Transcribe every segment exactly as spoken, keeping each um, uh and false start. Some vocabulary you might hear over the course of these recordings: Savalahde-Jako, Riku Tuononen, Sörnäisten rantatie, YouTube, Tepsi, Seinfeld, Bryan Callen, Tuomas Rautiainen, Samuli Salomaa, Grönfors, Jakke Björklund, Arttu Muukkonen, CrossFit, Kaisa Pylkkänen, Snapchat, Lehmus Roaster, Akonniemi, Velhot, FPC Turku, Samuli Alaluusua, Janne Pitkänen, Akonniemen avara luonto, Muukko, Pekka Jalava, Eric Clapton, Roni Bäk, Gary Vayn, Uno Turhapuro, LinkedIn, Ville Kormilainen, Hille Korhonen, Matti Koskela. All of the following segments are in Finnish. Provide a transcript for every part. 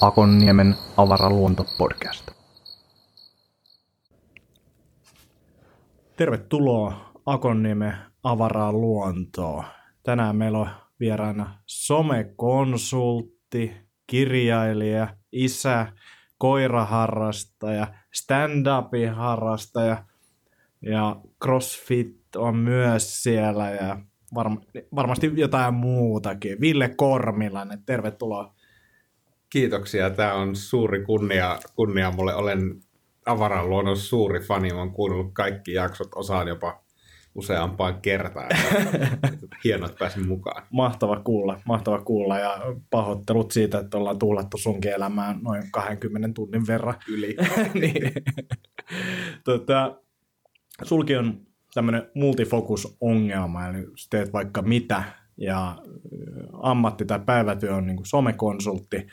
Akonniemen avara luonto podcast. Tervetuloa Akonniemen avaraa luontoa. Tänään meillä on vieraana somekonsultti, kirjailija, isä, koiraharrastaja, stand-upin harrastaja ja crossfit on myös siellä ja varma, varmasti jotain muutakin. Ville Kormilainen, tervetuloa. Kiitoksia, tämä on suuri kunnia, kunnia mulle. Olen avaran luonnon suuri fani, olen kuunnellut kaikki jaksot, osaan jopa useampaan kertaan. Hienoa, että pääsin mukaan. Mahtava kuulla, mahtava kuulla ja pahoittelut siitä, että ollaan tuulettu sunkin elämään noin kaksikymmentä tunnin verran yli. niin. tota, sulki on tämmöinen multifokus-ongelma, eli teet vaikka mitä ja ammatti tai päivätyö on niin kuin somekonsultti.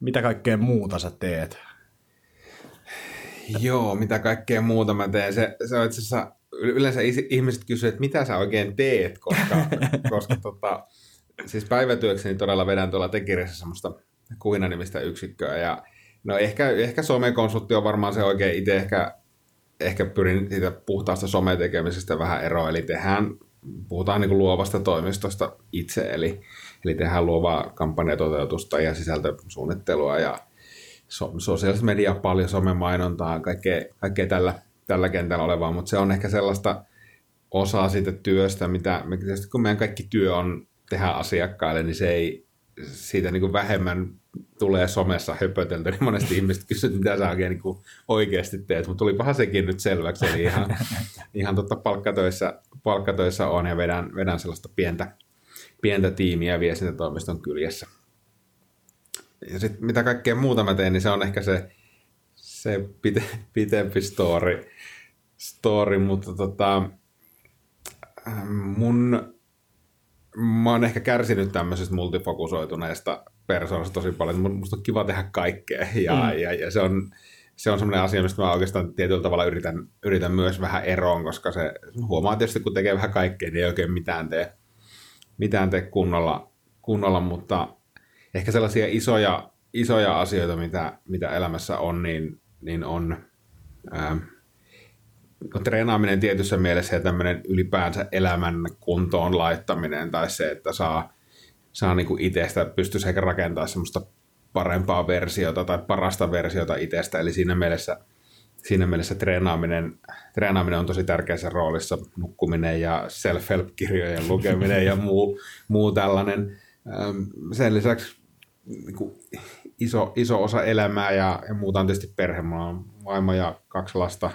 Mitä kaikkea muuta sä teet? Joo, mitä kaikkea muuta mä teen. Se, se on itse asiassa, yleensä ihmiset kysyvät, että mitä sä oikein teet, koska, koska tota, siis päivätyökseni todella vedän tuolla tekirjassa semmoista Kuhina-nimistä yksikköä. Ja, no ehkä, ehkä somekonsultti on varmaan se oikein itse. Ehkä, ehkä pyrin siitä puhtaasta sometekemisestä vähän eroa, eli tehdään, puhutaan niin kuin luovasta toimistosta itse, eli, eli tehdään luovaa kampanjatoteutusta ja sisältösuunnittelua ja sosiaalista mediaa paljon, somemainontaa, kaikkea, kaikkea tällä, tällä kentällä olevaa, mutta se on ehkä sellaista osaa siitä työstä, mitä tietysti kun meidän kaikki työ on tehdä asiakkaille, niin se ei, siitä niin kuin vähemmän tulee somessa höpöteltä, niin monesti ihmiset kysyvät, mitä sä oikein, niin kuin oikeasti teet, mutta tulipahan sekin nyt selväksi, eli ihan, ihan totta palkkatöissä, palkkatöissä on ja vedän, vedän sellaista pientä, pientä tiimiä viestintätoimiston kyljessä. Ja sitten mitä kaikkea muuta mä teen, niin se on ehkä se, se pite, pitempi story, story mutta tota, mun, mä oon ehkä kärsinyt tämmöisestä multifokusoituneesta persoonasta tosi paljon, mutta musta on kiva tehdä kaikkea ja, mm. ja, ja se on, se on semmoinen asia, mistä mä oikeastaan tietyllä tavalla yritän, yritän myös vähän eroon, koska se huomaa tietysti, kun tekee vähän kaikkea, niin ei oikein mitään tee, mitään tee kunnolla, kunnolla, mutta ehkä sellaisia isoja, isoja asioita, mitä, mitä elämässä on, niin, niin on, ää, on treenaaminen tietyssä mielessä ja tämmöinen ylipäänsä elämän kuntoon laittaminen tai se, että saa, saa niinku itsestä, pystyisi ehkä rakentamaan semmoista parempaa versiota tai parasta versiota itsestä. Eli siinä mielessä, siinä mielessä treenaaminen, treenaaminen on tosi tärkeässä roolissa, nukkuminen ja self-help-kirjojen lukeminen ja muu, muu tällainen. Sen lisäksi niin kuin iso, iso osa elämää ja, ja muuta on tietysti perhe. Mulla on vaimo ja kaksi lasta,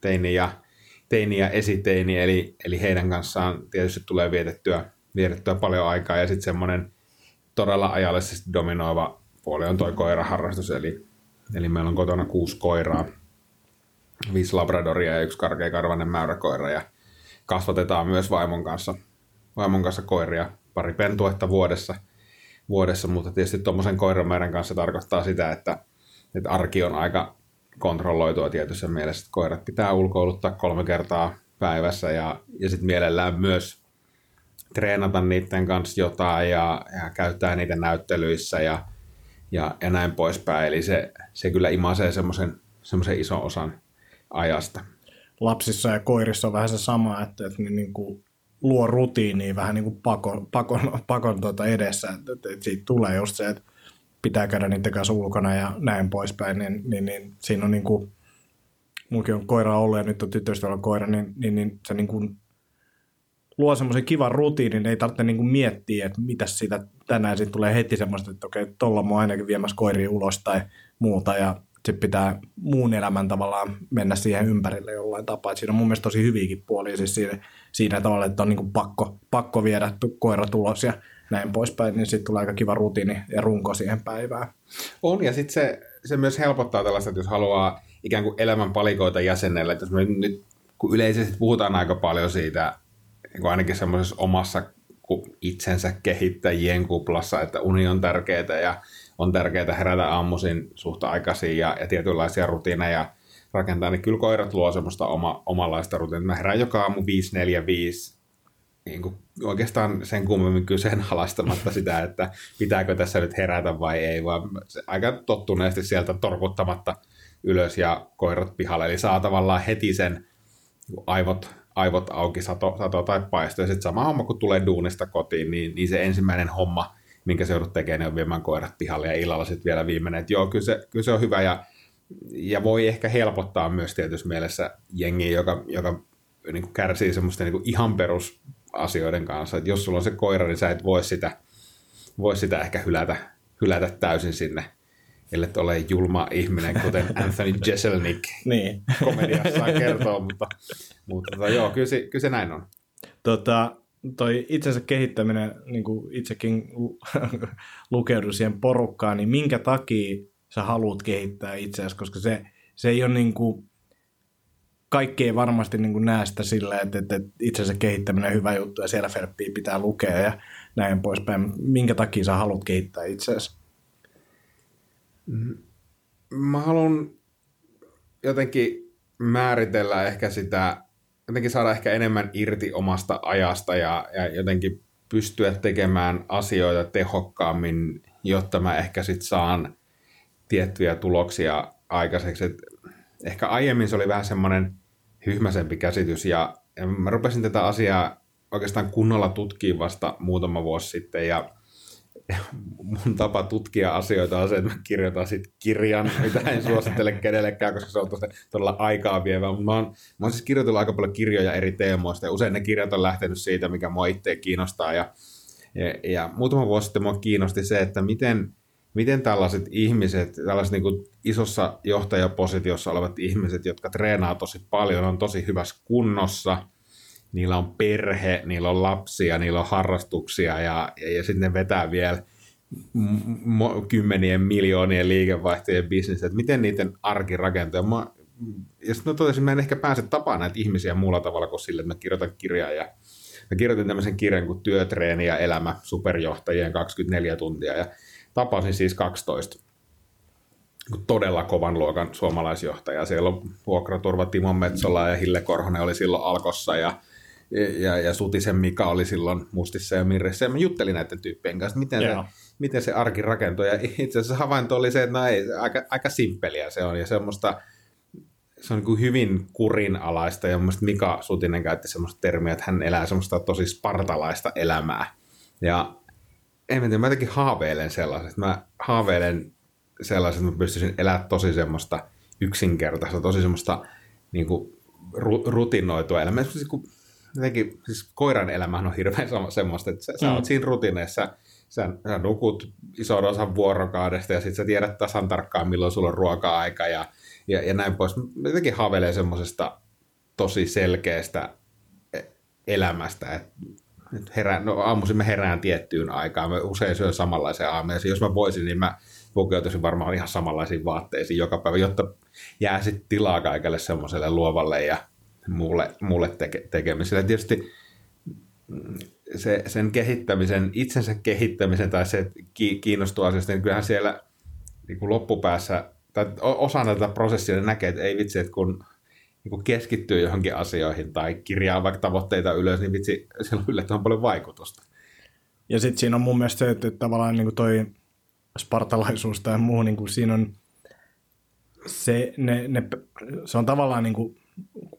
teini ja, teini ja esiteini, eli, eli heidän kanssaan tietysti tulee vietettyä, vietettyä paljon aikaa. Ja sitten semmoinen todella ajallisesti dominoiva puoli on toi koiraharrastus, eli, eli meillä on kotona kuusi koiraa, viisi labradoria ja yksi karkeakarvainen mäyräkoira. Ja kasvatetaan myös vaimon kanssa, vaimon kanssa koiria, pari pentuetta vuodessa. Vuodessa, mutta tietysti tuommoisen koiramäärän kanssa tarkoittaa sitä, että, että arki on aika kontrolloitua tietyssä mielessä. Koirat pitää ulkoiluttaa kolme kertaa päivässä ja, ja sitten mielellään myös treenata niiden kanssa jotain ja, ja käyttää niitä näyttelyissä ja, ja, ja näin poispäin. Eli se, se kyllä imasee semmoisen ison osan ajasta. Lapsissa ja koirissa on vähän se sama, että, että niin kuin luo rutiiniin vähän niin kuin pakon, pakon, pakon tuota edessä, että, että siitä tulee just se, että pitää käydä niiden kanssa ulkona ja näin poispäin, niin, niin, niin siinä on niin kuin, mulkin on koira ollut ja nyt on tyttöystävällä koira, niin, niin, niin se niin kuin luo semmoisen kivan rutiinin, ei tarvitse niin kuin miettiä, että mitä siitä tänään siitä tulee heti semmoista, että okei, tuolla mä oon ainakin viemässä koiria ulos tai muuta ja sitten pitää muun elämän tavallaan mennä siihen ympärille jollain tapaa. Et siinä on mun mielestä tosi hyviäkin puolia siis siinä, siinä tavalla, että on niinku pakko, pakko viedä koirat ulos ja näin poispäin, niin sitten tulee aika kiva rutiini ja runko siihen päivään. On, ja sitten se, se myös helpottaa tällaista, että jos haluaa ikään kuin elämän palikoita jäsenellä. Että jos me nyt, kun yleisesti puhutaan aika paljon siitä, niin ainakin semmoisessa omassa itsensä kehittäjien kuplassa, että uni on tärkeää ja on tärkeää herätä aamuisin suhta aikaisin ja, ja tietynlaisia rutiineja, rakentaa, niin kyllä koirat luo semmoista oma, omanlaista rutiinia. Mä herään joka aamu viisi neljä viisi niin oikeastaan sen kummemmin kyseenalaistamatta sitä, että pitääkö tässä nyt herätä vai ei, vaan aika tottuneesti sieltä torkuttamatta ylös ja koirat pihalle. Eli saa tavallaan heti sen aivot, aivot auki, sato, sato tai paisto. Ja sitten sama homma, kun tulee duunista kotiin, niin, niin se ensimmäinen homma, minkä se joudut tekemään, on viemään koirat pihalle ja illalla sitten vielä viimeinen. Että joo, kyllä se, kyllä se on hyvä ja, ja voi ehkä helpottaa myös tietysti mielessä jengiä, joka, joka niin kuin kärsii semmoista niin kuin ihan perusasioiden kanssa. Että jos sulla on se koira, niin sä et voi sitä, voi sitä ehkä hylätä, hylätä täysin sinne, ellet ole julma ihminen, kuten Anthony Jeselnik niin komediassaan kertoo, mutta, mutta tota, joo, kyllä se, kyllä se näin on. Tota, toi itsensä kehittäminen, niin kuin itsekin lukeudun siihen porukkaan, niin minkä takia sä haluat kehittää itseäsi, koska se, se ei ole niin kuin, kaikki ei varmasti niin kuin näe sitä sillä, että, että itsensä kehittäminen on hyvä juttu ja siellä Ferppiä pitää lukea ja näin poispäin. Minkä takia sä haluat kehittää itseäsi? Mä haluan jotenkin määritellä ehkä sitä, jotenkin saada ehkä enemmän irti omasta ajasta ja, ja jotenkin pystyä tekemään asioita tehokkaammin, jotta mä ehkä sit saan tiettyjä tuloksia aikaiseksi. Et ehkä aiemmin se oli vähän semmoinen hyhmäsempi käsitys ja, ja mä rupesin tätä asiaa oikeastaan kunnolla tutkimaan vasta muutama vuosi sitten ja mun tapa tutkia asioita on se, että mä kirjoitan sit kirjan, mitä en suosittele kenellekään, koska se on todella aikaa vievää. Mä oon, mä oon siis kirjoitellut aika paljon kirjoja eri teemoista ja usein ne kirjat on lähtenyt siitä, mikä mua itseä kiinnostaa. Ja, ja, ja muutama vuosi sitten mua kiinnosti se, että miten, miten tällaiset ihmiset, tällaiset niin kuin isossa johtajapositiossa olevat ihmiset, jotka treenaa tosi paljon, on tosi hyvässä kunnossa. Niillä on perhe, niillä on lapsia, niillä on harrastuksia ja, ja, ja sitten ne vetää vielä m- kymmenien miljoonien liikevaihtojen bisnestä. Että miten niiden arki rakentuu? Mä, ja sitten mä totesin, mä en ehkä pääse tapaamaan näitä ihmisiä muulla tavalla kuin sille, että mä kirjoitan kirjaa. Ja mä kirjoitin tämmöisen kirjan kuin Työtreeni ja elämä superjohtajien kaksikymmentäneljä tuntia ja tapasin siis kaksitoista todella kovan luokan suomalaisjohtajaa. Siellä on vuokraturva Timo Metsola ja Hille Korhonen oli silloin Alkossa ja Ja, ja Sutisen Mika oli silloin Mustissa ja Mirressä, ja mä juttelin näiden tyyppien kanssa, miten, yeah. se, miten se arki rakentui, ja itse asiassa havainto oli se, että no ei, aika, aika simppeliä se on, ja semmoista, se on niin kuin hyvin kurinalaista, ja mun mielestä Mika Sutinen käytti semmoista termiä, että hän elää semmoista tosi spartalaista elämää, ja en mä tiedä, mä jotenkin haaveilen sellaiset, mä haaveilen sellaiset, että mä pystyisin elämään tosi semmoista yksinkertaista, tosi semmoista niin kuin ru, rutinoitua elämää, jotenkin, siis koiran elämähän on hirveän semmoista, että sä, mm. sä oot siinä rutiineissa, sä, sä nukut ison osan vuorokaudesta ja sit sä tiedät tasan tarkkaan, milloin sulla on ruoka-aika ja, ja, ja näin pois. Mä jotenkin haaveilen semmoisesta tosi selkeästä elämästä, että herään, no aamuisin mä herään tiettyyn aikaan, mä usein syön samanlaisen aamuun, jos mä voisin, niin mä pukeutuisin varmaan ihan samanlaisiin vaatteisiin joka päivä, jotta jää sit tilaa kaikelle semmoiselle luovalle ja Mulle, mulle teke, tekemisellä. Tietysti se, sen kehittämisen, itsensä kehittämisen tai se kiinnostuu asioista, niin kyllähän siellä niin kuin loppupäässä, tai osana tätä prosessia näkee, että ei vitsi, että kun niin kuin keskittyy johonkin asioihin tai kirjaa vaikka tavoitteita ylös, niin vitsi, siellä on yllättävän paljon vaikutusta. Ja sitten siinä on mun mielestä se, että tavallaan niin kuin toi spartalaisuus tai muu, niin kuin siinä on se, ne, ne, se on tavallaan niin kuin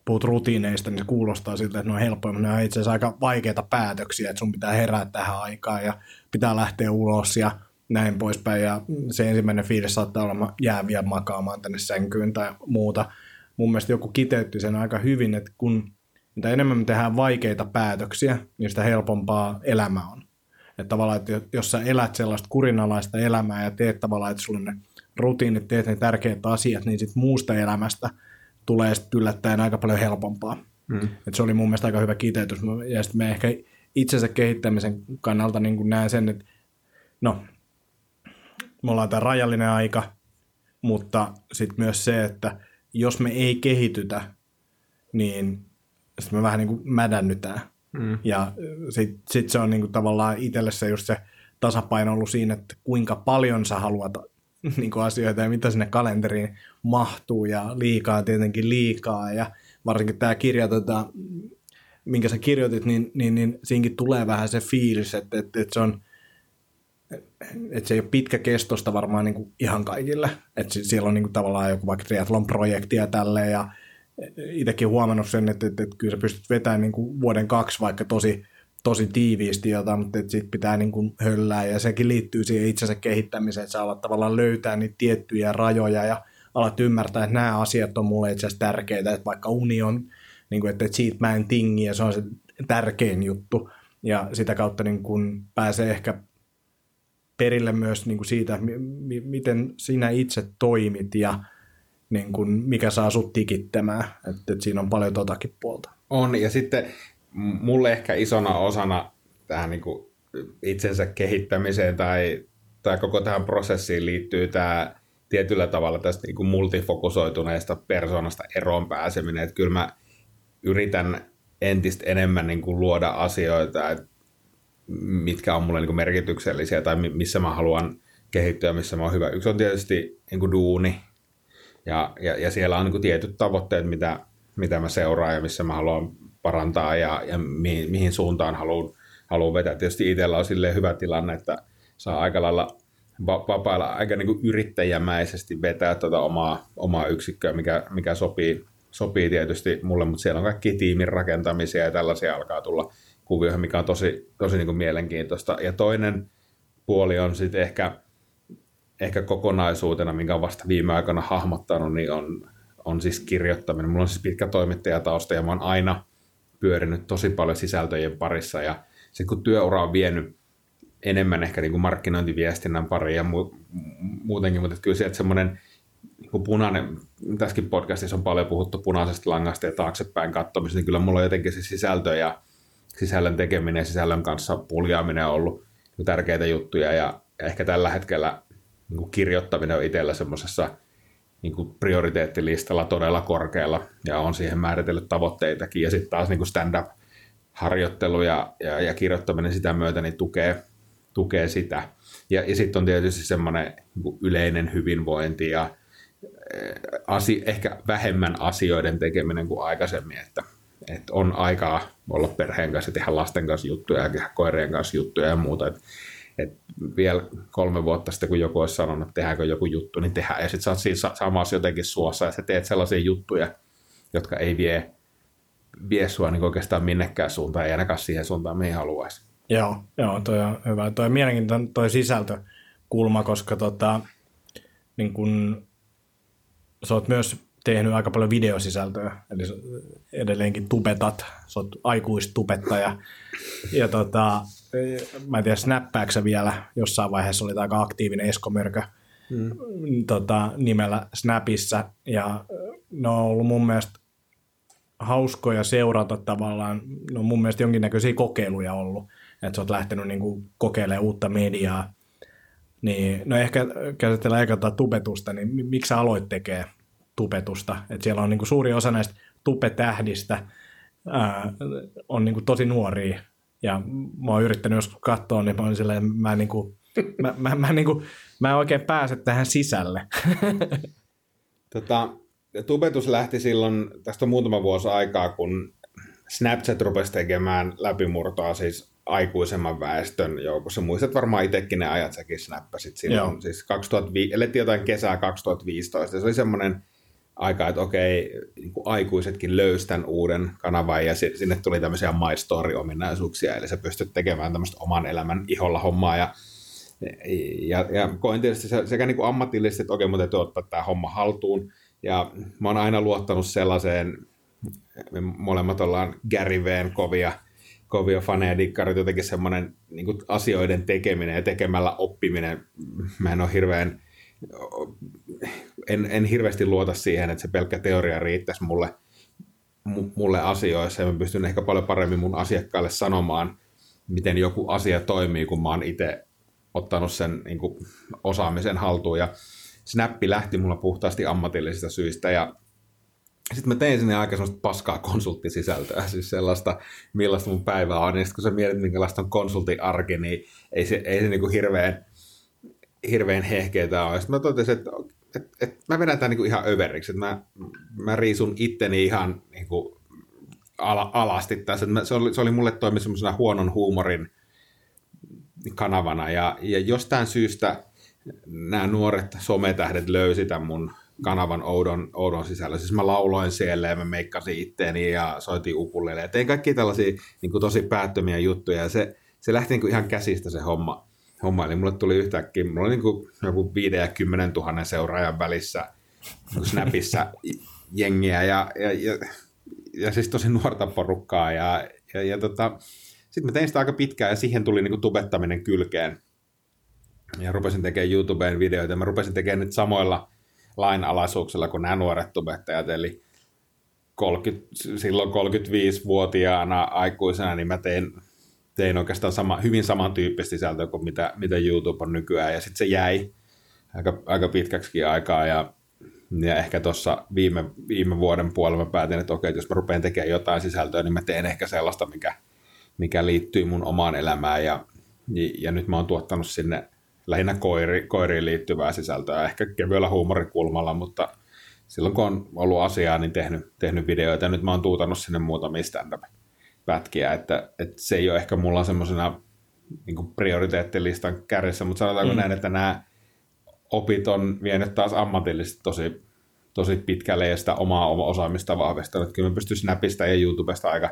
puhut rutiineista, niin se kuulostaa siltä, että ne on helppoja, mutta ne on itse asiassa aika vaikeita päätöksiä, että sun pitää herää tähän aikaan ja pitää lähteä ulos ja näin poispäin. Ja se ensimmäinen fiilis saattaa olla jää vielä makaamaan tänne sänkyyn tai muuta. Mun mielestä joku kiteytti sen aika hyvin, että kun mitä enemmän me tehdään vaikeita päätöksiä, niin sitä helpompaa elämä on. Että tavallaan, että jos sä elät sellaista kurinalaista elämää ja teet tavallaan, että sulle ne rutiinit, teet ne tärkeät asiat, niin sitten muusta elämästä tulee sitten yllättäen aika paljon helpompaa. Mm. Et se oli mun mielestä aika hyvä kiteytys. Ja sitten mä ehkä itsensä kehittämisen kannalta niin näen sen, että no, me ollaan tämä rajallinen aika, mutta sitten myös se, että jos me ei kehitytä, niin sitten me vähän niin kuin mädännytään. Mm. Ja sitten sit se on niin kuin tavallaan itselle se just se tasapaino ollut siinä, että kuinka paljon sä haluat niin kuin asioita ja mitä sinne kalenteriin mahtuu ja liikaa tietenkin liikaa ja varsinkin tämä kirja, tota, minkä sä kirjoitit, niin, niin, niin siinkin tulee vähän se fiilis, että, että, että se on että se ei ole pitkäkestoista varmaan niin kuin ihan kaikille. Että siellä on niin kuin tavallaan joku vaikka triathlon-projekti ja tälleen. Ja itsekin huomannut sen, että, että, että kyllä sä pystyt vetämään niin kuin vuoden kaksi vaikka tosi, tosi tiiviisti jotain, mutta että siitä pitää niin kuin höllää. Ja sekin liittyy siihen itsensä kehittämiseen, että sä alat tavallaan löytää niitä tiettyjä rajoja ja alat ymmärtää, että nämä asiat on mulle itse asiassa tärkeitä. Että vaikka uni on, niin kuin, että, että siitä mä en tingi ja se on se tärkein juttu. Ja sitä kautta niin kuin pääsee ehkä perille myös niin kuin siitä, m- miten sinä itse toimit ja niin kuin mikä saa sut tikittämään. Että et siinä on paljon totakin puolta. On, ja sitten mulle ehkä isona osana tähän niin kuin itsensä kehittämiseen tai, tai koko tähän prosessiin liittyy tämä tietyllä tavalla tästä niin kuin multifokusoituneesta persoonasta eroon pääseminen. Että kyllä mä yritän entistä enemmän niin kuin luoda asioita, että mitkä on mulle niin kuin merkityksellisiä tai missä mä haluan kehittyä, missä mä oon hyvä. Yksi on tietysti niin kuin duuni ja, ja, ja siellä on niin kuin tietyt tavoitteet, mitä, mitä mä seuraan ja missä mä haluan parantaa ja, ja mihin, mihin suuntaan haluan, haluan vetää. Tietysti itsellä on silleen hyvä tilanne, että saa aika lailla vapailla aika niin kuin yrittäjämäisesti vetää tuota omaa, omaa yksikköä, mikä, mikä sopii, sopii tietysti mulle, mutta siellä on kaikki tiimin rakentamisia ja tällaisia alkaa tulla kuvioihin, mikä on tosi, tosi niin kuin mielenkiintoista. Ja toinen puoli on sitten ehkä, ehkä kokonaisuutena, minkä on vasta viime aikoina hahmottanut, niin on, on siis kirjoittaminen. Mulla on siis pitkä toimittajatausta ja mä oon aina pyörinyt tosi paljon sisältöjen parissa. Ja sitten kun työura on vienyt enemmän ehkä niin kuin markkinointiviestinnän pariin ja mu- muutenkin, mutta kyllä sieltä semmoinen niin punainen, tässäkin podcastissa on paljon puhuttu punaisesta langasta ja taaksepäin katsomisesta, niin kyllä mulla on jotenkin se sisältö ja sisällön tekeminen ja sisällön kanssa puljaaminen on ollut tärkeitä juttuja ja ehkä tällä hetkellä niin kuin kirjoittaminen on itsellä semmoisessa niin kuin prioriteettilistalla todella korkealla ja on siihen määritellyt tavoitteitakin ja sitten taas niin kuin stand-up-harjoittelu ja, ja, ja kirjoittaminen sitä myötä niin tukee, tukee sitä. Ja, ja sitten on tietysti semmoinen niin kuin yleinen hyvinvointi ja asi, ehkä vähemmän asioiden tekeminen kuin aikaisemmin, että että on aikaa olla perheen kanssa ja tehdä lasten kanssa juttuja ja tehdä koirien kanssa juttuja ja muuta. Et, et vielä kolme vuotta sitten, kun joku olisi sanonut, että tehdäänkö joku juttu, niin tehdään. Ja sitten sä oot siinä samassa jotenkin suossa ja sä teet sellaisia juttuja, jotka ei vie, vie sua niin oikeastaan minnekään suuntaan, ei ainakaan siihen suuntaan, mihin haluaisi. Joo, joo, toi on hyvä. Toi on mielenkiintoinen toi sisältökulma, koska tota, niin kun sä oot myös tehnyt aika paljon videosisältöä, eli edelleenkin tubetat, sä oot aikuistubettaja. Ja tota, mä en tiedä, snappääksä vielä, jossain vaiheessa olit aika aktiivinen Eskomörkö mm. tota, nimellä Snapissa. Ja ne on ollut mun mielestä hauskoja seurata tavallaan, ne on mun mielestä jonkinnäköisiä kokeiluja ollut, että sä oot lähtenyt niinku kokeilemaan uutta mediaa. Niin, no ehkä käsitellään eka tubetusta, niin miksi sä aloit tekemään tubetusta? Että siellä on niin kuin suuri osa näistä tubetähdistä ää, on niin kuin tosi nuoria. Ja mä oon yrittänyt joskus katsoa, niin mä oon silleen, mä en, niin kuin, mä, mä, mä, niin kuin, mä en oikein pääse tähän sisälle. Tota, tubetus lähti silloin, tästä on muutama vuosi aikaa, kun Snapchat rupesi tekemään läpimurtoa siis aikuisemman väestön joukossa. Muistat varmaan itsekin ne ajat, säkin snappasit silloin. Joo. Siis kaksituhattaviisi, elettiin jotain kesää kaksituhattaviisitoista. Se oli semmoinen aika, että okei, niin kuin aikuisetkin löysivät tämän uuden kanavan ja sinne tuli tämmöisiä My Story-ominaisuuksia, eli sä pystyt tekemään tämmöistä oman elämän iholla hommaa ja, ja, ja koen tietysti sekä niin kuin ammatillisesti, että okei, mun täytyy ottaa tämä homma haltuun ja mä oon aina luottanut sellaiseen, me molemmat ollaan Gary Vayn kovia, kovia faneja, dikkarit, jotenkin semmoinen niin kuin asioiden tekeminen ja tekemällä oppiminen, mä en ole hirveän En, en hirveästi luota siihen, että se pelkkä teoria riittäisi mulle, mulle asioissa ja mä pystyn ehkä paljon paremmin mun asiakkaille sanomaan, miten joku asia toimii, kun mä oon itse ottanut sen niin kuin osaamisen haltuun ja Snappi lähti mulla puhtaasti ammatillisista syistä ja sitten mä tein sinne aika semmoista paskaa konsulttisisältöä, siis sellaista, millaista mun päivää on ja sitten kun sä mietit, minkälaista on konsultin arki, niin ei se, ei se niin kuin hirveän hirveän hehkeä tämä on. Sitten mä totesin, että, että, että mä vedän tämän niin kuin ihan överiksi. Että mä, mä riisun itteni ihan niin kuin ala, alasti tässä. Mä, se, oli, se oli mulle toimi semmoisena huonon huumorin kanavana. Ja, ja jostain syystä nämä nuoret sometähdet löysi tämän mun kanavan oudon, oudon sisällä. Siis mä lauloin siellä ja mä meikkasin itteeni ja soitin ukulele. Ja tein kaikki tällaisia niin kuin tosi päättömiä juttuja. Ja se, se lähti niin kuin ihan käsistä se homma. homma. Eli mulle tuli yhtäkkiä, mulla oli niin kuin joku viiden ja kymmenen tuhannen seuraajan välissä niin Snapissa jengiä ja, ja, ja, ja siis tosi nuorta porukkaa. Ja, ja, ja tota, sitten mä tein sitä aika pitkään ja siihen tuli niin kuin tubettaminen kylkeen. Ja rupesin tekemään YouTubeen videoita ja mä rupesin tekemään nyt samoilla lainalaisuuksilla kuin nämä nuoret tubettajat. Eli kolmekymmentä, silloin kolmekymmentäviisivuotiaana aikuisena niin mä tein Tein oikeastaan sama, hyvin samantyyppistä sisältöä kuin mitä, mitä YouTube on nykyään. Ja sitten se jäi aika, aika pitkäksikin aikaa. Ja, ja ehkä tuossa viime, viime vuoden puolella mä päätin, että okei, jos mä rupean tekemään jotain sisältöä, niin mä teen ehkä sellaista, mikä, mikä liittyy mun omaan elämään. Ja, ja nyt mä oon tuottanut sinne lähinnä koiri, koiriin liittyvää sisältöä. Ehkä kevyellä huumorikulmalla, mutta silloin kun on ollut asiaa, niin tehnyt, tehnyt videoita. Ja nyt mä oon tuutanut sinne muutamia stand-upia. Pätkiä, että, että se ei ole ehkä mulla semmoisena niin prioriteettilistan kärjessä, mutta sanotaanko mm. näin, että nämä opit on vienyt taas ammatillisesti tosi, tosi pitkälle ja sitä omaa osaamista vahvistanut. Kyllä mä pystyn Snapista ja YouTubesta aika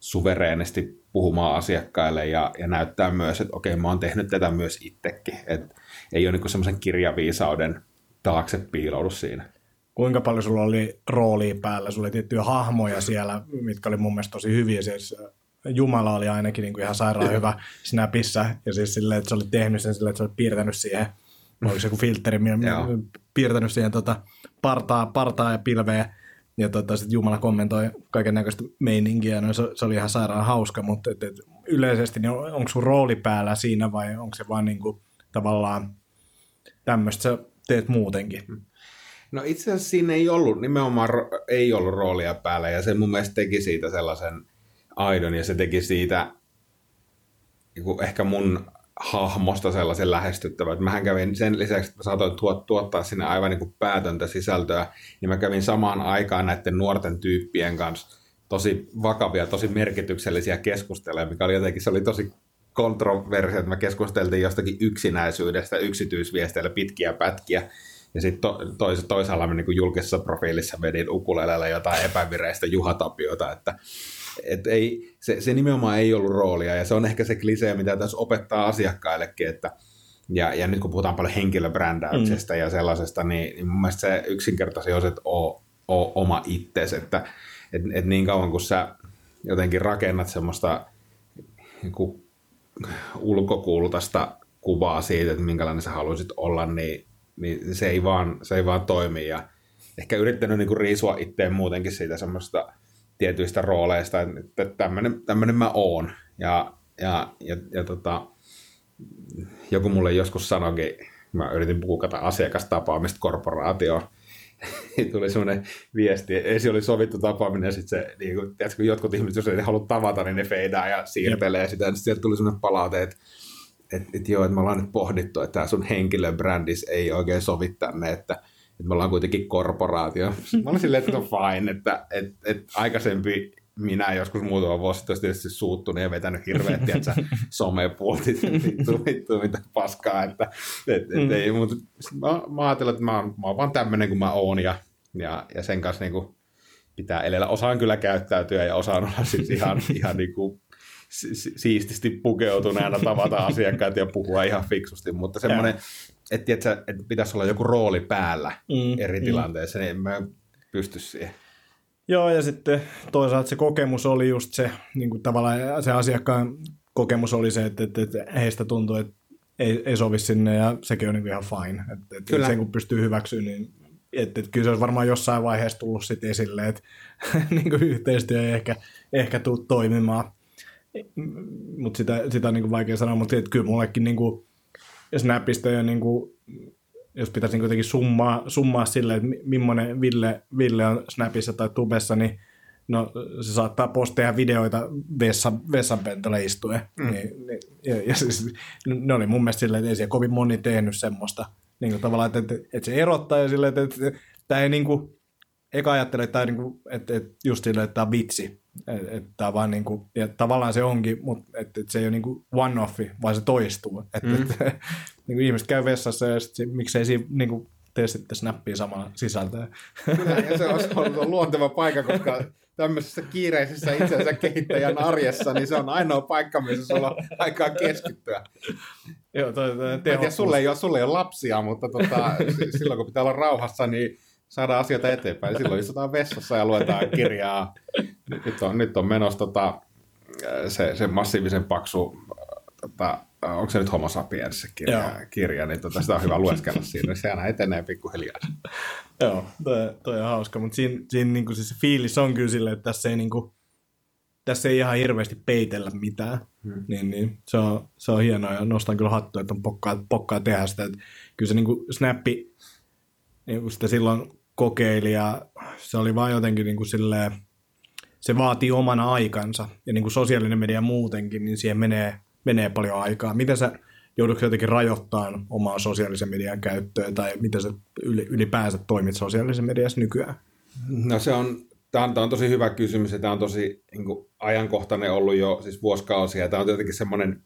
suvereenisti puhumaan asiakkaille ja, ja näyttää myös, että okei, mä oon tehnyt tätä myös itsekin. Et ei ole niin semmoisen kirjaviisauden taakse piiloudu siinä. Kuinka paljon sulla oli roolia päällä? Sulla oli tiettyjä hahmoja siellä, mitkä oli mun mielestä tosi hyviä. Siis Jumala oli ainakin niin kuin ihan sairaan hyvä Snapissa. Ja siis silleen, että sä olit tehnyt sen silleen, että sä olit piirtänyt siihen, oliko se joku filtteri, piirtänyt siihen tota partaa, partaa ja pilveä. Ja tota, sitten Jumala kommentoi kaiken näköistä meininkiä. No, se, se oli ihan sairaan hauska, mutta et, et, yleisesti niin on, onko sun rooli päällä siinä vai onko se vaan niin kuin, tavallaan tämmöistä sä teet muutenkin? No itse asiassa siinä ei ollut, nimenomaan ei ollut roolia päällä ja se mun mielestä teki siitä sellaisen aidon ja se teki siitä ehkä mun hahmosta sellaisen lähestyttävän. Mähän kävin sen lisäksi, että mä saatoin tuottaa sinne aivan niin kuin päätöntä sisältöä, niin mä kävin samaan aikaan näiden nuorten tyyppien kanssa tosi vakavia, tosi merkityksellisiä keskusteluja, mikä oli jotenkin, se oli tosi kontroversiä, että mä keskusteltiin jostakin yksinäisyydestä, yksityisviesteillä pitkiä pätkiä. Ja sitten to, toisaalla mä niin julkisessa profiilissa vedin ukulelellä jotain epävireistä Juha-tapiota, että et ei, se, se nimenomaan ei ollut roolia ja se on ehkä se klisee, mitä tässä opettaa asiakkaillekin, että ja, ja nyt kun puhutaan paljon henkilöbrändäyksestä mm. ja sellaisesta, niin, niin mun mielestä se yksinkertaisesti on se, että oo, oo oma itsesi, että et, et niin kauan kun sä jotenkin rakennat semmoista niin ulkokultaista kuvaa siitä, että minkälainen sä haluaisit olla, niin niin se ei vaan, se ei vaan toimi ja ehkä yrittänyt niinku riisua itteen muutenkin siitä semmoista tietyistä rooleista, että tämmönen, tämmönen mä oon ja, ja, ja, ja tota, joku mulle joskus sanoikin, mä yritin buukata asiakastapaamista korporaatioon, tuli semmoinen viesti, ei se oli sovittu tapaaminen ja sit se, niin kun, tiedätkö, jotkut ihmiset, jos ei halua tavata, niin ne feidää ja siirtelee sitä ja sitten sieltä tuli semmoinen palaute, että Että et joo, että me ollaan nyt pohdittu, että tämä sun henkilöbrändis ei oikein sovi tänne, että et me ollaan kuitenkin korporaatio. Mä olin silleen, että on fine, että et, et aikaisempi minä joskus muutama vuosi sitten olisi tietysti suuttunut ja vetänyt hirveät, tiedätkö, somepuoltit, vittu, vittu, mitä paskaa, että et, et ei, mutta mä, mä ajattelin, että mä oon, mä oon vaan tämmöinen kuin mä oon ja, ja, ja sen kanssa niin kuin pitää elellä. Osaan kyllä käyttäytyä ja osaan olla siis ihan, ihan niin kuin siististi pukeutuneena tavata asiakkaita ja puhua ihan fiksusti, mutta semmoinen, että et pitäisi olla joku rooli päällä mm, eri tilanteissa, mm. niin mä en pysty siihen. Joo, ja sitten toisaalta se kokemus oli just se, niin kuin tavallaan se asiakkaan kokemus oli se, että, että, että heistä tuntui, että ei, ei sovi sinne, ja sekin on niin kuin ihan fine. Että, että kyllä. Sen kun pystyy hyväksyä, niin että, että kyllä se olisi varmaan jossain vaiheessa tullut sitten esille, että niin kuin yhteistyö ei ehkä, ehkä tule toimimaan. Mutta sitä, sitä on niinku vaikea sanoa, mutta kyllä mullekin niinku Snapista ja niinku, jos pitäisi niinku jotenkin summaa, summaa silleen, että millainen Ville, Ville on Snapissa tai Tubessa, niin No se saattaa posteja videoita vessan, vessanpentölle istuen. Mm. Niin, niin, ja, ja siis, ne oli mun mielestä silleen, että ei siellä kovin moni tehnyt semmoista. Niin kuin tavallaan, että, että se erottaa ja silleen, että, että tämä ei niin kuin, eka ajattele, että, niin kuin, että, että just silleen, että tämä on vitsi. Että, että vaan niin kuin, ja tavallaan se onkin, mutta että, että se ei ole niin kuin one-offi, vaan se toistuu. Että, mm. että, niin kuin ihmiset käy vessassa ja sitten miksei siinä... Niin kuin, tee sitten snappia samalla sisältöä. Kyllä, ja se on luonteva paikka, koska tämmöisessä kiireisessä itsensä kehittäjän arjessa, niin se on ainoa paikka, missä sulla on aikaa keskittyä. Joo, toi, toi, mä tiedän, sulle ei ole, sulle ei ole lapsia, mutta tota, silloin kun pitää olla rauhassa, niin saadaan asioita eteenpäin. Silloin istutaan vessassa ja luetaan kirjaa. Nyt on, nyt on menossa tota, se, se massiivisen paksu... Tota, onko se nyt Homo sapiens se kirja, kirja niin tota, sitä on hyvä lueskella siinä, se aina etenee pikkuhiljaa. Joo, toi, toi on hauska, mutta siinä, siinä niinku siis se fiilis on kyllä silleen, että tässä ei, niinku, tässä ei ihan hirveästi peitellä mitään, hmm. niin, niin se, on, se on hienoa ja nostan kyllä hattua, että on pokkaa, pokkaa tehdä sitä. Et kyllä se niinku snappi niinku sitä silloin kokeili ja se oli vaan jotenkin niinku silleen, se vaatii oman aikansa ja niinku sosiaalinen media muutenkin, niin siihen menee... menee paljon aikaa. Miten sä joudutko jotenkin rajoittamaan omaa sosiaalisen median käyttöä tai miten sä ylipäänsä toimit sosiaalisen mediassa nykyään? No se on, tämä on, tämä on tosi hyvä kysymys ja tämä on tosi niin kuin, ajankohtainen ollut jo siis vuosikausia. Tämä on jotenkin semmoinen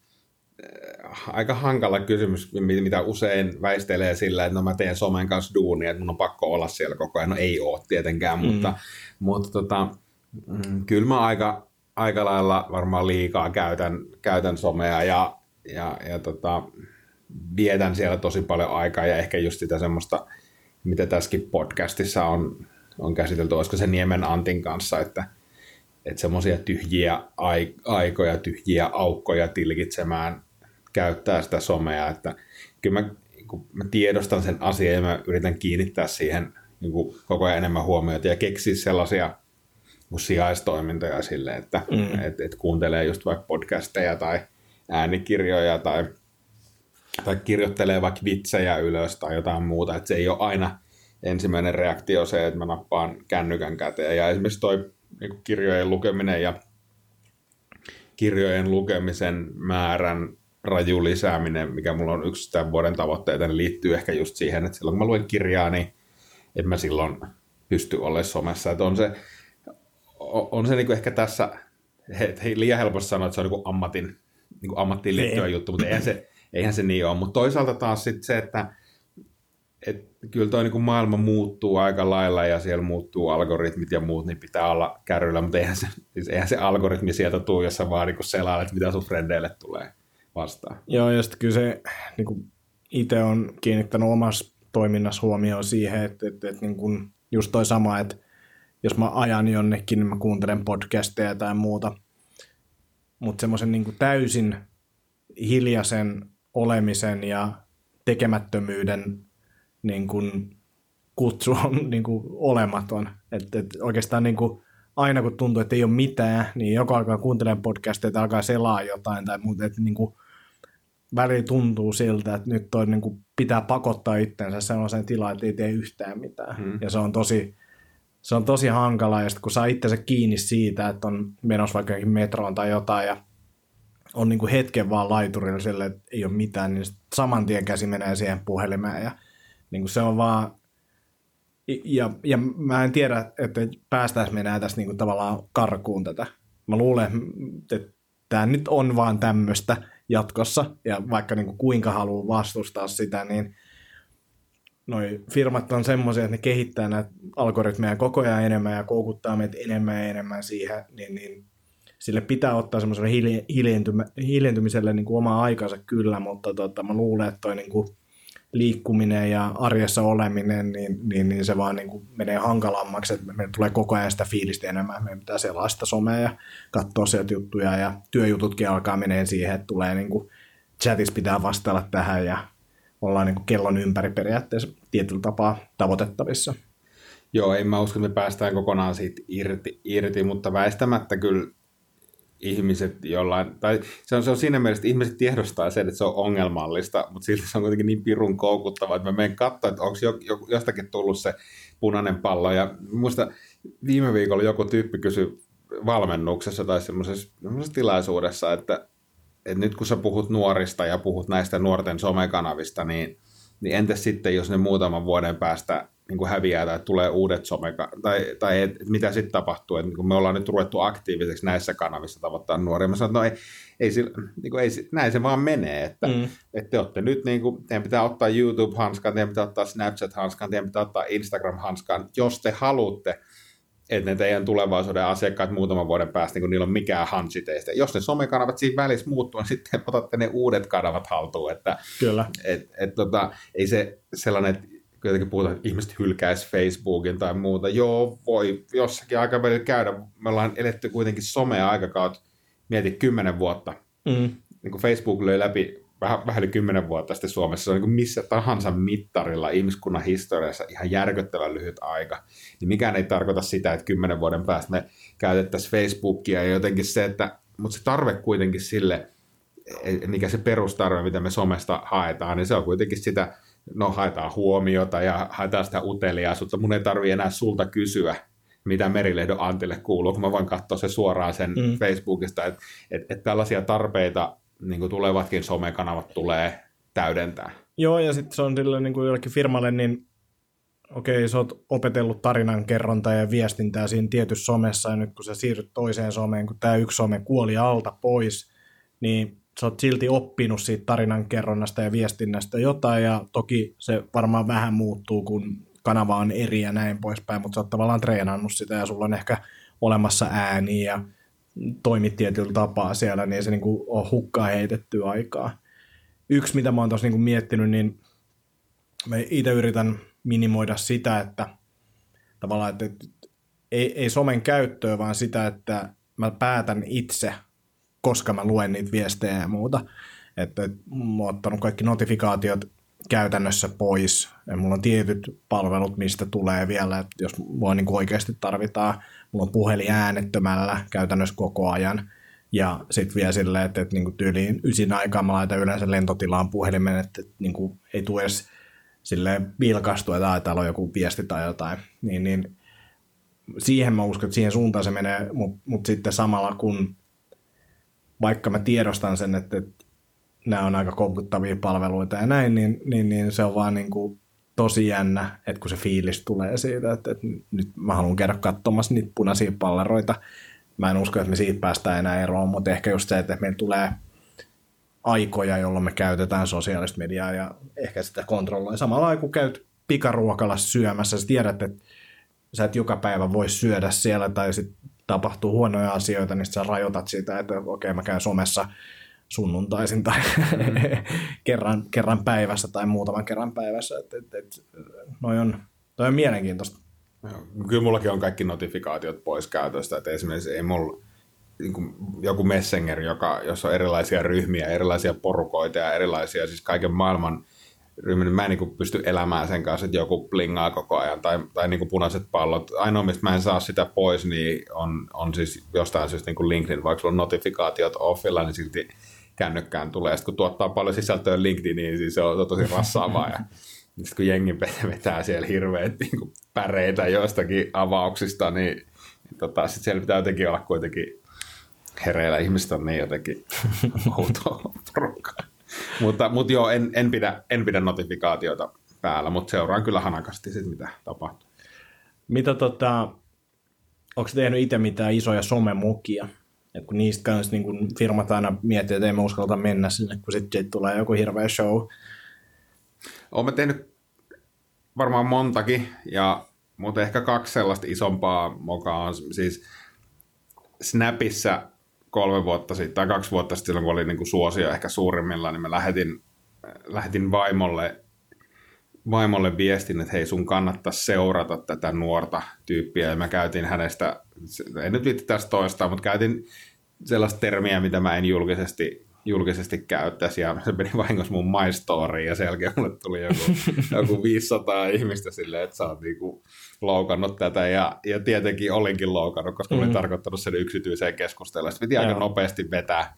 äh, aika hankala kysymys, mitä usein väistelee sillä, että no mä teen somen kanssa duunia, että mun on pakko olla siellä koko ajan. No ei ole tietenkään, mm. mutta, mutta tota, mm, kyllä mä aika... aika lailla varmaan liikaa käytän, käytän somea ja, ja, ja tota, vietän siellä tosi paljon aikaa ja ehkä just sitä semmoista, mitä tässäkin podcastissa on, on käsitelty, olisiko se Niemen Antin kanssa, että, että semmoisia tyhjiä aikoja, tyhjiä aukkoja tilkitsemään käyttää sitä somea, että kyllä mä, mä tiedostan sen asian ja mä yritän kiinnittää siihen niin kuin koko ajan enemmän huomiota ja keksiä sellaisia sijaistoimintoja sille, että mm. et, et kuuntelee just vaikka podcasteja tai äänikirjoja tai, tai kirjoittelee vaikka vitsejä ylös tai jotain muuta. Et se ei ole aina ensimmäinen reaktio se, että mä nappaan kännykän käteen. Ja esimerkiksi toi niin kirjojen lukeminen ja kirjojen lukemisen määrän raju lisääminen, mikä mulla on yksi tämän vuoden tavoitteita, niin liittyy ehkä just siihen, että silloin kun mä luen kirjaa, niin en mä silloin pysty olemaan somessa. Että on se On se niinku ehkä tässä, hei, liian helposti sanoa, että se on niinku ammatin, niinku ammattiin liittyvä juttu, mutta eihän se, eihän se niin ole. Mutta toisaalta taas sit se, että et kyllä tuo niinku maailma muuttuu aika lailla ja siellä muuttuu algoritmit ja muut, niin pitää olla kärryillä, mutta eihän se, siis eihän se algoritmi sieltä tule, jossa vaan niinku selailet, mitä sun frendeille tulee vastaan. Joo, ja sitten kyllä se niinku itse on kiinnittänyt omassa toiminnassa huomioon siihen, että et, et, niinku just toi sama, että jos mä ajan jonnekin, niin mä kuuntelen podcasteja tai muuta. Mutta semmoisen niin täysin hiljaisen olemisen ja tekemättömyyden niin kuin, kutsu on niin kuin, olematon. Et, et oikeastaan niin kuin, aina kun tuntuu, että ei ole mitään, niin joku alkaa kuuntelemaan podcasteja tai alkaa selaa jotain tai muuta. Et, niin kuin, väli tuntuu siltä, että nyt toi, niin kuin, pitää pakottaa itsensä sellaiseen tilaan, että ei tee yhtään mitään. Hmm. Ja se on tosi... Se on tosi hankalaa, ja sitten kun saa itsensä kiinni siitä, että on menossa vaikka metroon tai jotain, ja on niinku hetken vaan laiturilla silleen, että ei ole mitään, niin saman tien käsi menee siihen puhelimeen, ja niinku se on vaan... Ja, ja mä en tiedä, että päästäisiin mennään tässä niinku tavallaan karkuun tätä. Mä luulen, että tämä nyt on vaan tämmöistä jatkossa, ja vaikka niinku kuinka haluaa vastustaa sitä, niin... Noi firmat on semmoisia, että ne kehittää näitä algoritmeja koko ajan enemmän ja koukuttaa meitä enemmän ja enemmän siihen, niin, niin sille pitää ottaa semmoiselle hiljentymiselle niin kuin oma aikansa kyllä, mutta tota, mä luulen, että toi niin kuin liikkuminen ja arjessa oleminen, niin, niin, niin se vaan niin kuin menee hankalammaksi, että meillä tulee koko ajan sitä fiilistä enemmän, meidän pitää selaa sitä somea ja katsoa sieltä juttuja ja työjututkin alkaa meneen siihen, että tulee niin kuin chatissa pitää vastailla tähän ja ollaan niin kuin kellon ympäri periaatteessa tietyllä tapaa tavoitettavissa. Joo, en mä usko, että me päästään kokonaan siitä irti, irti mutta väistämättä kyllä ihmiset jollain, tai se on, se on siinä mielessä, että ihmiset tiedostaa sen, että se on ongelmallista, mutta silti se on kuitenkin niin pirun koukuttava, että mä menen katsoa, että onko jostakin tullut se punainen pallo. Ja muista viime viikolla joku tyyppi kysyi valmennuksessa tai semmoisessa, semmoisessa tilaisuudessa, että, että nyt kun sä puhut nuorista ja puhut näistä nuorten somekanavista, niin, niin entäs sitten, jos ne muutaman vuoden päästä niin kuin häviää tai tulee uudet somekanavit, tai, tai et, et mitä sitten tapahtuu, että niin me ollaan nyt ruvettu aktiiviseksi näissä kanavissa tavoittaa nuoria. Mä sanon, että no ei, ei, niin kuin, ei, näin se vaan menee, että mm. et te olette nyt, niin kuin, teidän pitää ottaa YouTube-hanskan, teidän pitää ottaa Snapchat-hanskan, teidän pitää ottaa Instagram-hanskan, jos te haluatte, että ne teidän tulevaisuuden asiakkaat muutaman vuoden päästä, niin niillä on mikään hansi teistä. Jos ne somekanavat siinä välissä muuttuu, niin sitten otatte ne uudet kanavat haltuun. Että, kyllä. Et, et, tota, ei se sellainen, että jotenkin puhutaan, että ihmiset hylkäisi Facebookin tai muuta. Joo, voi jossakin aikavälillä käydä. Me ollaan eletty kuitenkin somea aikakautta, mieti kymmenen vuotta. Mm. Niin kuin Facebook löi läpi vähän, vähän yli kymmenen vuotta sitten Suomessa. Se on niin kuin missä tahansa mittarilla ihmiskunnan historiassa ihan järkyttävän lyhyt aika. Niin mikään ei tarkoita sitä, että kymmenen vuoden päästä me käytettäisiin Facebookia ja jotenkin se, että, mutta se tarve kuitenkin sille, mikä se perustarve, mitä me somesta haetaan, niin se on kuitenkin sitä, no haetaan huomiota ja haetaan sitä uteliaisuutta. Mun ei tarvitse enää sulta kysyä, mitä Merilehdon Antille kuuluu, kun mä voin katsoa se suoraan sen mm. Facebookista, että et, et tällaisia tarpeita niin tulevatkin somekanavat tulee täydentää. Joo, ja sitten se on silloin niin jollekin firmalle, niin okei, okay, sä oot opetellut tarinankerrontaa ja viestintää siinä tietyssä somessa, ja nyt kun sä siirryt toiseen someen, kun tää yksi some kuoli alta pois, niin sä oot silti oppinut siitä tarinankerronnasta ja viestinnästä jotain, ja toki se varmaan vähän muuttuu, kun kanava on eri ja näin poispäin, mutta sä oot tavallaan treenannut sitä, ja sulla on ehkä olemassa ääni ja toimit tietyllä tapaa siellä, niin ei se niin kuin ole hukkaa heitettyä aikaa. Yksi, mitä mä oon tuossa niin kuin miettinyt, niin mä itse yritän minimoida sitä, että tavallaan, että ei, ei somen käyttöä, vaan sitä, että mä päätän itse, koska mä luen niitä viestejä ja muuta. Että mä oon ottanut kaikki notifikaatiot käytännössä pois. Ja mulla on tietyt palvelut, mistä tulee vielä, että jos mua niin kuin oikeasti tarvitaan. Mulla on puhelin äänettömällä käytännössä koko ajan. Ja sitten vielä silleen, että, että niin kuin tyyliin ysin aikaa mä laitan yleensä lentotilaan puhelimen, että niin kuin ei tule edes silleen vilkastua, että täällä on joku viesti tai jotain. Niin, niin siihen mä uskon, että siihen suuntaan se menee, mutta mut sitten samalla kun vaikka mä tiedostan sen, että, että nämä on aika koukuttavia palveluita ja näin, niin, niin, niin se on vaan niin kuin tosi jännä, että kun se fiilis tulee siitä, että, että nyt mä haluan käydä katsomassa niitä punaisia palleroita. Mä en usko, että me siitä päästään enää eroon, mutta ehkä just se, että meillä tulee aikoja, jolloin me käytetään sosiaalista mediaa ja ehkä sitä kontrolloi. Samalla kun käyt pikaruokalla syömässä, sä tiedät, että sä et joka päivä voi syödä siellä tai sitten tapahtuu huonoja asioita, niin sä rajoitat sitä, että okei, okay, mä käyn somessa sunnuntaisin tai mm-hmm. kerran, kerran päivässä tai muutaman kerran päivässä. Et, et, et, noi on, toi on mielenkiintoista. Kyllä mullakin on kaikki notifikaatiot pois käytöstä. Et esimerkiksi ei mulla, niin kuin joku Messenger, joka, jossa on erilaisia ryhmiä, erilaisia porukoita ja erilaisia, siis kaiken maailman ryhminen. Mä en niin pysty elämään sen kanssa, että joku plingaa koko ajan tai, tai niin punaiset pallot. Ainoa, mistä mä en saa sitä pois, niin on, on siis jostain syystä niin LinkedIn, vaikka sulla on notifikaatiot offilla, niin silti kännykkään tulee. Sitten kun tuottaa paljon sisältöä LinkedIniin, niin siis se on tosi rassaavaa. Ja sitten kun jengi vetää siellä hirveät niin päreitä joistakin avauksista, niin, niin tota, sitten siellä pitää jotenkin olla kuitenkin hereillä. Ihmiset on niin jotenkin outoa porukkaa. Mutta, mutta joo, en, en, pidä, en pidä notifikaatioita päällä, mutta seuraan kyllä hanakasti sitten, mitä tapahtuu. Mitä tota, onko tehnyt itse mitään isoja somemukia? Et kun niistä kanssa niin kun firmat aina miettii, että ei me uskalta mennä sinne, kun sitten tulee joku hirveä show. Olen mä tehnyt varmaan montakin, ja, mutta ehkä kaksi sellaista isompaa mokaa on siis Snapissa. Kolme vuotta sitten tai kaksi vuotta sitten, silloin kun oli niin kuin suosio ehkä suurimmillaan, niin mä lähetin, lähetin vaimolle, vaimolle viestin, että hei, sun kannattaisi seurata tätä nuorta tyyppiä. Ja mä käytin hänestä, en nyt viitti tästä toistaa, mutta käytin sellaista termiä, mitä mä en julkisesti julkisesti käyttäisi, ja se meni vahingossa mun My Storyin, ja sen jälkeen mulle tuli joku, joku viisisataa ihmistä silleen, että sä oot niinku loukannut tätä, ja, ja tietenkin olinkin loukannut, koska mm-hmm. olin tarkoittanut sen yksityiseen keskusteluun, ja sitten piti Joo. aika nopeasti vetää,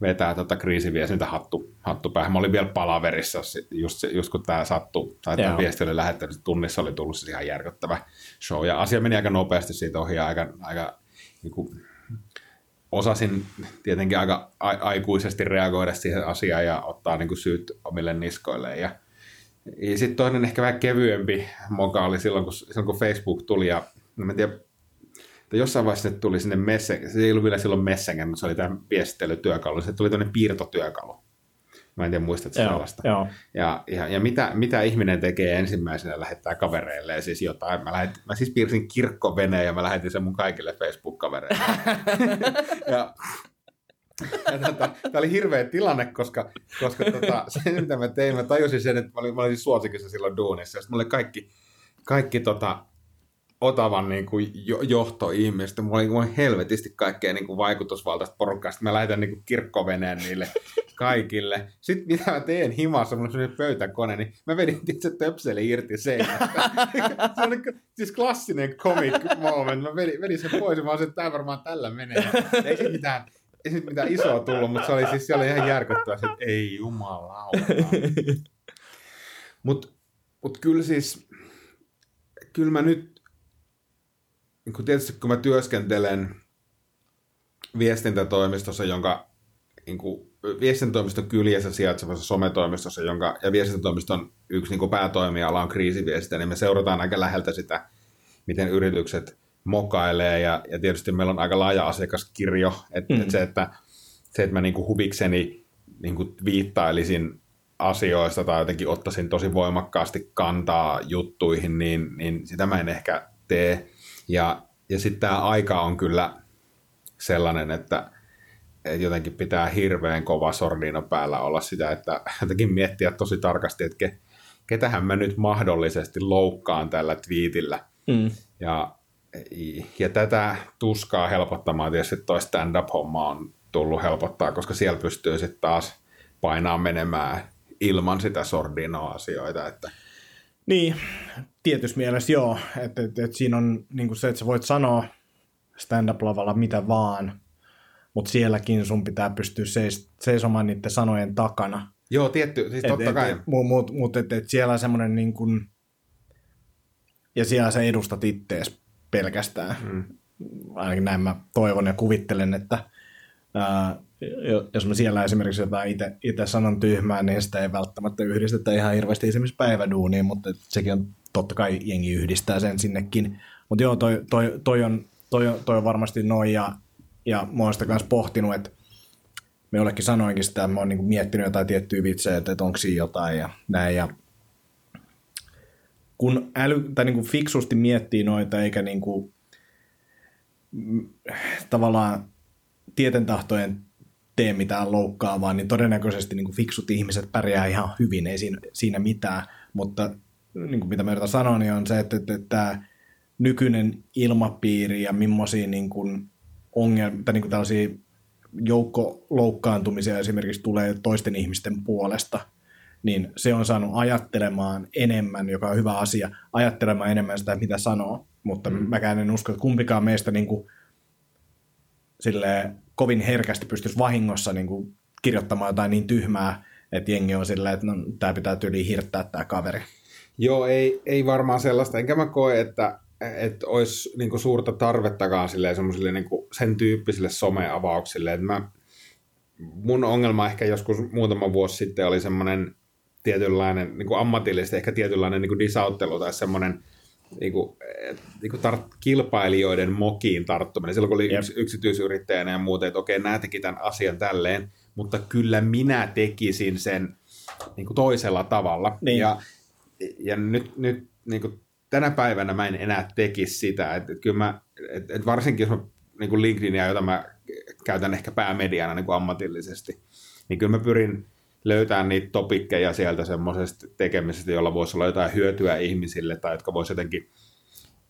vetää tota kriisiviestintä hattu, hattu päähän. Mä olin vielä palaverissa, just, just kun tää sattui, tai tämä viesti oli lähettänyt, tunnissa oli tullut siis ihan järkyttävä show, ja asia meni aika nopeasti siitä ohi, ja aika, aika niinku, osasin tietenkin aika aikuisesti reagoida siihen asiaan ja ottaa niin kuin syyt omille niskoille. Ja, ja sitten toinen ehkä vähän kevyempi moka oli silloin, kun, silloin, kun Facebook tuli. Ja, mä en tiedä, että jossain vaiheessa ne tuli sinne Messenger. Se ei ollut vielä silloin Messenger, mutta se oli tämä viestittelytyökalu. Se tuli tämmöinen piirtotyökalu. Mä en tiedä, muistatko sellaista. Ja, ja, ja mitä, mitä ihminen tekee ensimmäisenä, lähettää kavereilleen siis jotain. Mä, lähetin, mä siis piirsin kirkkoveneen ja mä lähetin sen mun kaikille Facebook-kavereille. ja, ja tota, tää oli hirveä tilanne, koska, koska tota, se mitä mä tein, mä tajusin sen, että mä olin, mä olin siis suosikissa silloin duunissa. Ja sitten mulla oli kaikki, kaikki tota, Otavan niin kuin johtoihmistä. Mulla oli, mulla oli helvetisti kaikkea niin kuin vaikutusvaltaista porukkaa. Sitten mä lähetän niin kuin kirkkoveneen niille kaikille. Sitten mitä mä teen himassa, mulla on sellainen pöytäkone, niin mä vedin itse töpseli irti seinästä. Se on siis klassinen comic moment. Mä vedin, vedin sen pois ja mä olisin, että tää varmaan tällä menee. Ei se mitään, ei se mitään isoa tullut, mutta se oli, siis, se oli ihan järkyttävä, että ei jumalauta. Mutta mut kyllä siis, kyllä mä nyt kun tietysti kun mä työskentelen viestintätoimistossa, jonka niin kuin, viestintätoimiston kyljessä sijaitsevassa sometoimistossa, jonka, ja viestintätoimiston yksi niin kuin päätoimiala on kriisiviestintä, niin me seurataan aika läheltä sitä, miten yritykset mokailee, ja, ja tietysti meillä on aika laaja asiakaskirjo, että mm-hmm. et se, että, se, että mä niin kuin huvikseni niin kuin viittailisin asioista tai jotenkin ottaisin tosi voimakkaasti kantaa juttuihin, niin, niin sitä mä en ehkä tee. Ja, ja sitten tämä aika on kyllä sellainen, että jotenkin pitää hirveän kova sordiino päällä olla sitä, että jotenkin miettiä tosi tarkasti, että ke, ketähän mä nyt mahdollisesti loukkaan tällä twiitillä. Mm. Ja, ja tätä tuskaa helpottamaan tietysti toi stand-up-homma on tullut helpottaa, koska siellä pystyy sitten taas painaa menemään ilman sitä sordiinoa asioita, että niin, tietyssä mielessä joo, että et, et siinä on niin kuin se, että sä voit sanoa stand-up-lavalla mitä vaan, mutta sielläkin sun pitää pystyä seis, seisomaan niiden sanojen takana. Joo, tietty, siis totta et, kai. Mutta mut, mut, mut, et, et siellä on semmoinen, niin kuin, ja siellä sä edustat ittees pelkästään. Mm. Ainakin näin mä toivon ja kuvittelen, että ää, jos mä siellä esimerkiksi jotain itse sanon tyhmää, niin sitä ei välttämättä yhdistetä ihan hirveästi esimerkiksi päiväduuniin, mutta sekin on totta kai jengi yhdistää sen sinnekin. Mutta joo, toi, toi, toi, on, toi, on, toi on varmasti noin, ja, ja mä oon sitä kanssa pohtinut, että me jollekin sanoinkin sitä, että mä oon niinku miettinyt jotain tiettyä vitsejä, että onko siinä jotain ja näin. Ja kun äly, tai niinku fiksusti miettii noita, eikä niinku, tavallaan tietentahtojen tee mitään loukkaavaa, niin todennäköisesti niin kuin fiksut ihmiset pärjää ihan hyvin, ei siinä, siinä mitään, mutta niin kuin mitä mä yritän sanoa, niin on se, että, että, että tämä nykyinen ilmapiiri ja millaisia niin kuin ongelmia, tai niin kuin tällaisia joukkoloukkaantumisia esimerkiksi tulee toisten ihmisten puolesta, niin se on saanut ajattelemaan enemmän, joka on hyvä asia, ajattelemaan enemmän sitä, mitä sanoo, mutta mm. mäkään en usko, että kumpikaan meistä niin kuin silleen kovin herkästi pystyisi vahingossa niin kuin kirjoittamaan jotain niin tyhmää, että jengi on silleen, että no, tämä pitää tyyliin hirttää tämä kaveri. Joo, ei, ei varmaan sellaista. Enkä mä koe, että, että olisi niin kuin suurta tarvettakaan semmoisille niin kuin sen tyyppisille someavauksille. Että mä, mun ongelma ehkä joskus muutama vuosi sitten oli semmoinen tietynlainen, niin kuin ammatillisesti ehkä tietynlainen niin kuin disauttelu tai semmoinen, niin kuin, niin kuin tart, kilpailijoiden mokiin tarttuminen. Silloin kun oli yks, yksityisyrittäjänä ja muuten, että okei, nämä teki tämän asian tälleen, mutta kyllä minä tekisin sen niin kuin toisella tavalla. Niin. Ja, ja nyt, nyt niin kuin tänä päivänä mä en enää tekisi sitä. Että kyllä mä, et, et varsinkin jos mä niin kuin LinkedInia, jota mä käytän ehkä päämediana niin kuin ammatillisesti, niin kyllä mä pyrin löytää niitä topikkeja sieltä semmoisesta tekemisestä, jolla voisi olla jotain hyötyä ihmisille tai jotka voisi jotenkin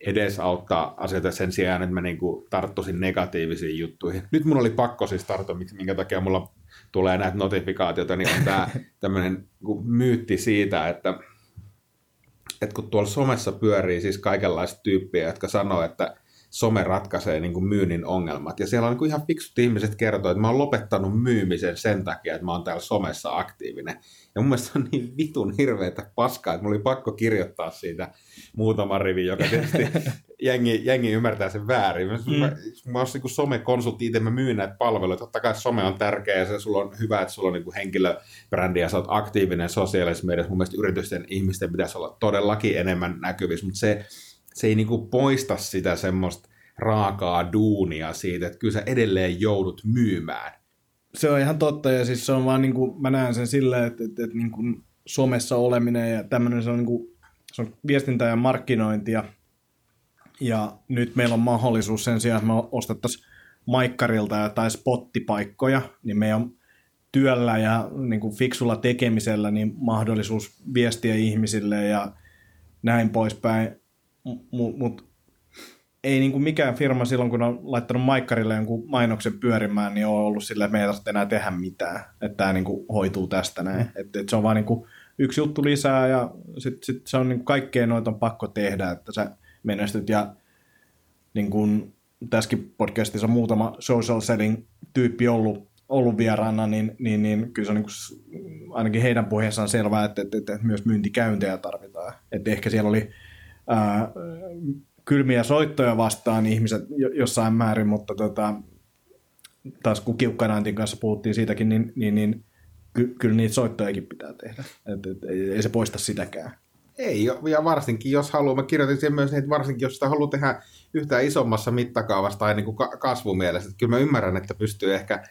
edesauttaa asioita sen sijaan, että mä niinku tarttuisin negatiivisiin juttuihin. Nyt mun oli pakko siis tarttua, minkä takia mulla tulee näitä notifikaatioita, niin on tämä tämmöinen myytti siitä, että, että kun tuolla somessa pyörii siis kaikenlaista tyyppiä, jotka sanoo, että some ratkaisee niin kuin myynnin ongelmat. Ja siellä on niin kuin ihan fiksut ihmiset kertoo, että mä oon lopettanut myymisen sen takia, että mä oon täällä somessa aktiivinen. Ja mun mielestä se on niin vitun hirveätä paskaa, että mulla oli pakko kirjoittaa siitä muutama rivi, joka tietysti jengi, jengi ymmärtää sen väärin. Mä, mm. mä, mä oon niin kuin somekonsultti itse, mä myyn näitä palveluja. Totta kai some on tärkeä ja se sulla on hyvä, että sulla on niin kuin henkilöbrändi ja sä oot aktiivinen sosiaalisessa mediassa. Mun mielestä yritysten ihmisten pitäisi olla todellakin enemmän näkyvissä, mutta se... Se ei niinku poista sitä semmoista raakaa duunia siitä, että kyllä sä edelleen joudut myymään. Se on ihan totta ja siis se on vaan niinku, mä näen sen silleen, että, että, että niinku somessa oleminen ja tämmöinen se on niinku, se on viestintää ja markkinointia. Ja nyt meillä on mahdollisuus sen sijaan, että me ostettaisiin maikkarilta jotain spottipaikkoja, niin meidän työllä ja niinku fiksulla tekemisellä niin mahdollisuus viestiä ihmisille ja näin poispäin. Mutta mut, ei niinku mikään firma silloin, kun on laittanut maikkarille jonkun mainoksen pyörimään, niin on ollut silleen, että me ei tarvitse enää tehdä mitään. Että tämä niinku hoituu tästä näin. Mm. Että et se on vaan niinku yksi juttu lisää ja sitten sit se on niinku kaikkea noita on pakko tehdä, että sä menestyt. Ja niinku tässäkin podcastissa on muutama social selling-tyyppi ollut, ollut vieraana, niin, niin, niin kyllä se on niinku, ainakin heidän puheessaan selvää, että, että, että myös myyntikäyntejä tarvitaan. Että ehkä siellä oli... Ää, kylmiä soittoja vastaan ihmiset jossain määrin, mutta tota, taas kun Kiukkan Antin kanssa puhuttiin siitäkin, niin, niin, niin ky- kyllä niitä soittojakin pitää tehdä. Et, et, ei, ei se poista sitäkään. Ei, ja varsinkin jos haluaa, mä kirjoitin siihen myös, että varsinkin jos sitä haluaa tehdä yhtään isommassa mittakaavassa tai niin kuin kasvumielessä, että kyllä mä ymmärrän, että pystyy ehkä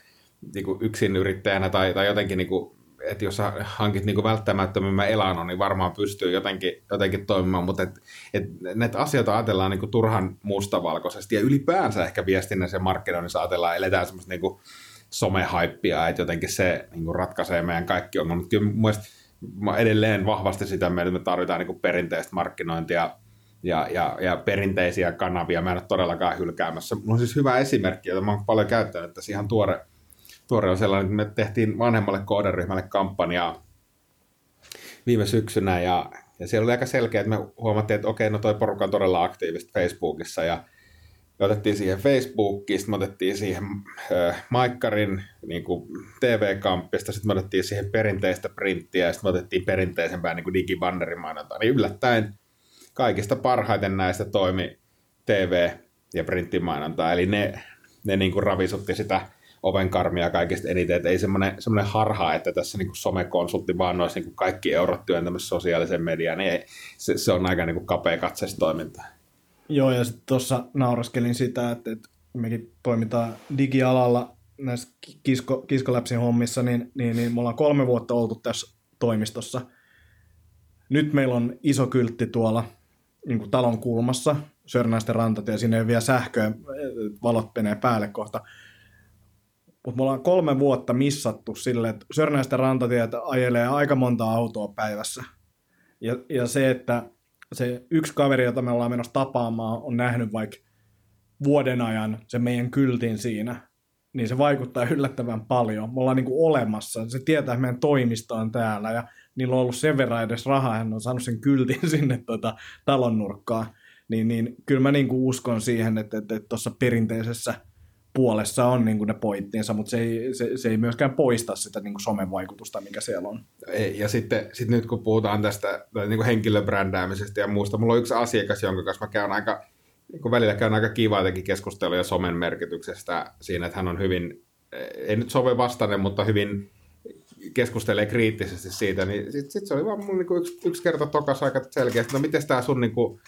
niin kuin yksinyrittäjänä tai, tai jotenkin niin kuin että jos hankit niin välttämättömän elannon, niin varmaan pystyy jotenkin, jotenkin toimimaan, mutta et, et näitä asioita ajatellaan niin turhan mustavalkoisesti ja ylipäänsä ehkä viestinnässä ja markkinoinnissa ajatellaan, eletään semmoista niin somehaippia, että jotenkin se niin ratkaisee meidän kaikki ongelmat, mutta kyllä mielestäni edelleen vahvasti sitä mieltä, että me tarvitaan niin perinteistä markkinointia ja, ja, ja perinteisiä kanavia, mä en ole todellakaan hylkäämässä. Mulla on siis hyvä esimerkki, jota mä oon paljon käyttänyt, että ihan tuore Tuore on sellainen, että me tehtiin vanhemmalle kohderyhmälle kampanjaa viime syksynä ja, ja siellä oli aika selkeä, että me huomattiin, että okei, no toi porukka on todella aktiivista Facebookissa ja me otettiin siihen Facebookiin, sitten me otettiin siihen äh, Maikkarin niin kuin T V-kampista, sitten me otettiin siihen perinteistä printtiä ja sitten me otettiin perinteisempää niin kuin digibannerimainontaa. Niin yllättäen kaikista parhaiten näistä toimi T V- ja printtimainontaa, eli ne, ne niin kuin ravisutti sitä ovenkarmia kaikista eniten, että ei semmoinen, semmoinen harha, että tässä niin kuin somekonsultti vaan olisi niin kuin kaikki eurot työntämässä sosiaaliseen mediaan, niin ei, se, se on aika niin kuin kapea katseistoimintaa. Joo, ja sitten tuossa nauraskelin sitä, että, että mekin toimitaan digialalla näissä kisko, kiskoläpsin hommissa, niin, niin, niin me ollaan kolme vuotta oltu tässä toimistossa. Nyt meillä on iso kyltti tuolla niin kuin talon kulmassa, Sörnäisten rantatie, siinä ei vielä sähköä, valot menee päälle kohta. Mutta me ollaan kolme vuotta missattu sille, että Sörnäisten rantatietä ajelee aika monta autoa päivässä. Ja, ja se, että se yksi kaveri, jota me ollaan menossa tapaamaan, on nähnyt vaikka vuoden ajan se meidän kyltin siinä, niin se vaikuttaa yllättävän paljon. Me ollaan niinku olemassa. Se tietää, että meidän toimisto on täällä ja niillä on ollut sen verran edes rahaa, hän on saanut sen kyltin sinne tota, talon nurkkaan. Niin, niin kyllä mä niinku uskon siihen, että tuossa perinteisessä puolessa on niin kuin ne pointtinsa, mutta se ei, se, se ei myöskään poista sitä niin kuin somen vaikutusta, mikä siellä on. Ei, ja sitten sit nyt kun puhutaan tästä niin kuin henkilöbrändäämisestä ja muusta, mulla on yksi asiakas, jonka kanssa mä käyn aika, niin kuin välillä käyn aika kivaa jotenkin keskusteluja somen merkityksestä siinä, että hän on hyvin, ei nyt sove vastainen, mutta hyvin keskustelee kriittisesti siitä, niin sitten sit se oli vaan mun niin kuin yksi, yksi kerta tokas aika selkeästi, no miten tämä sun niin kuin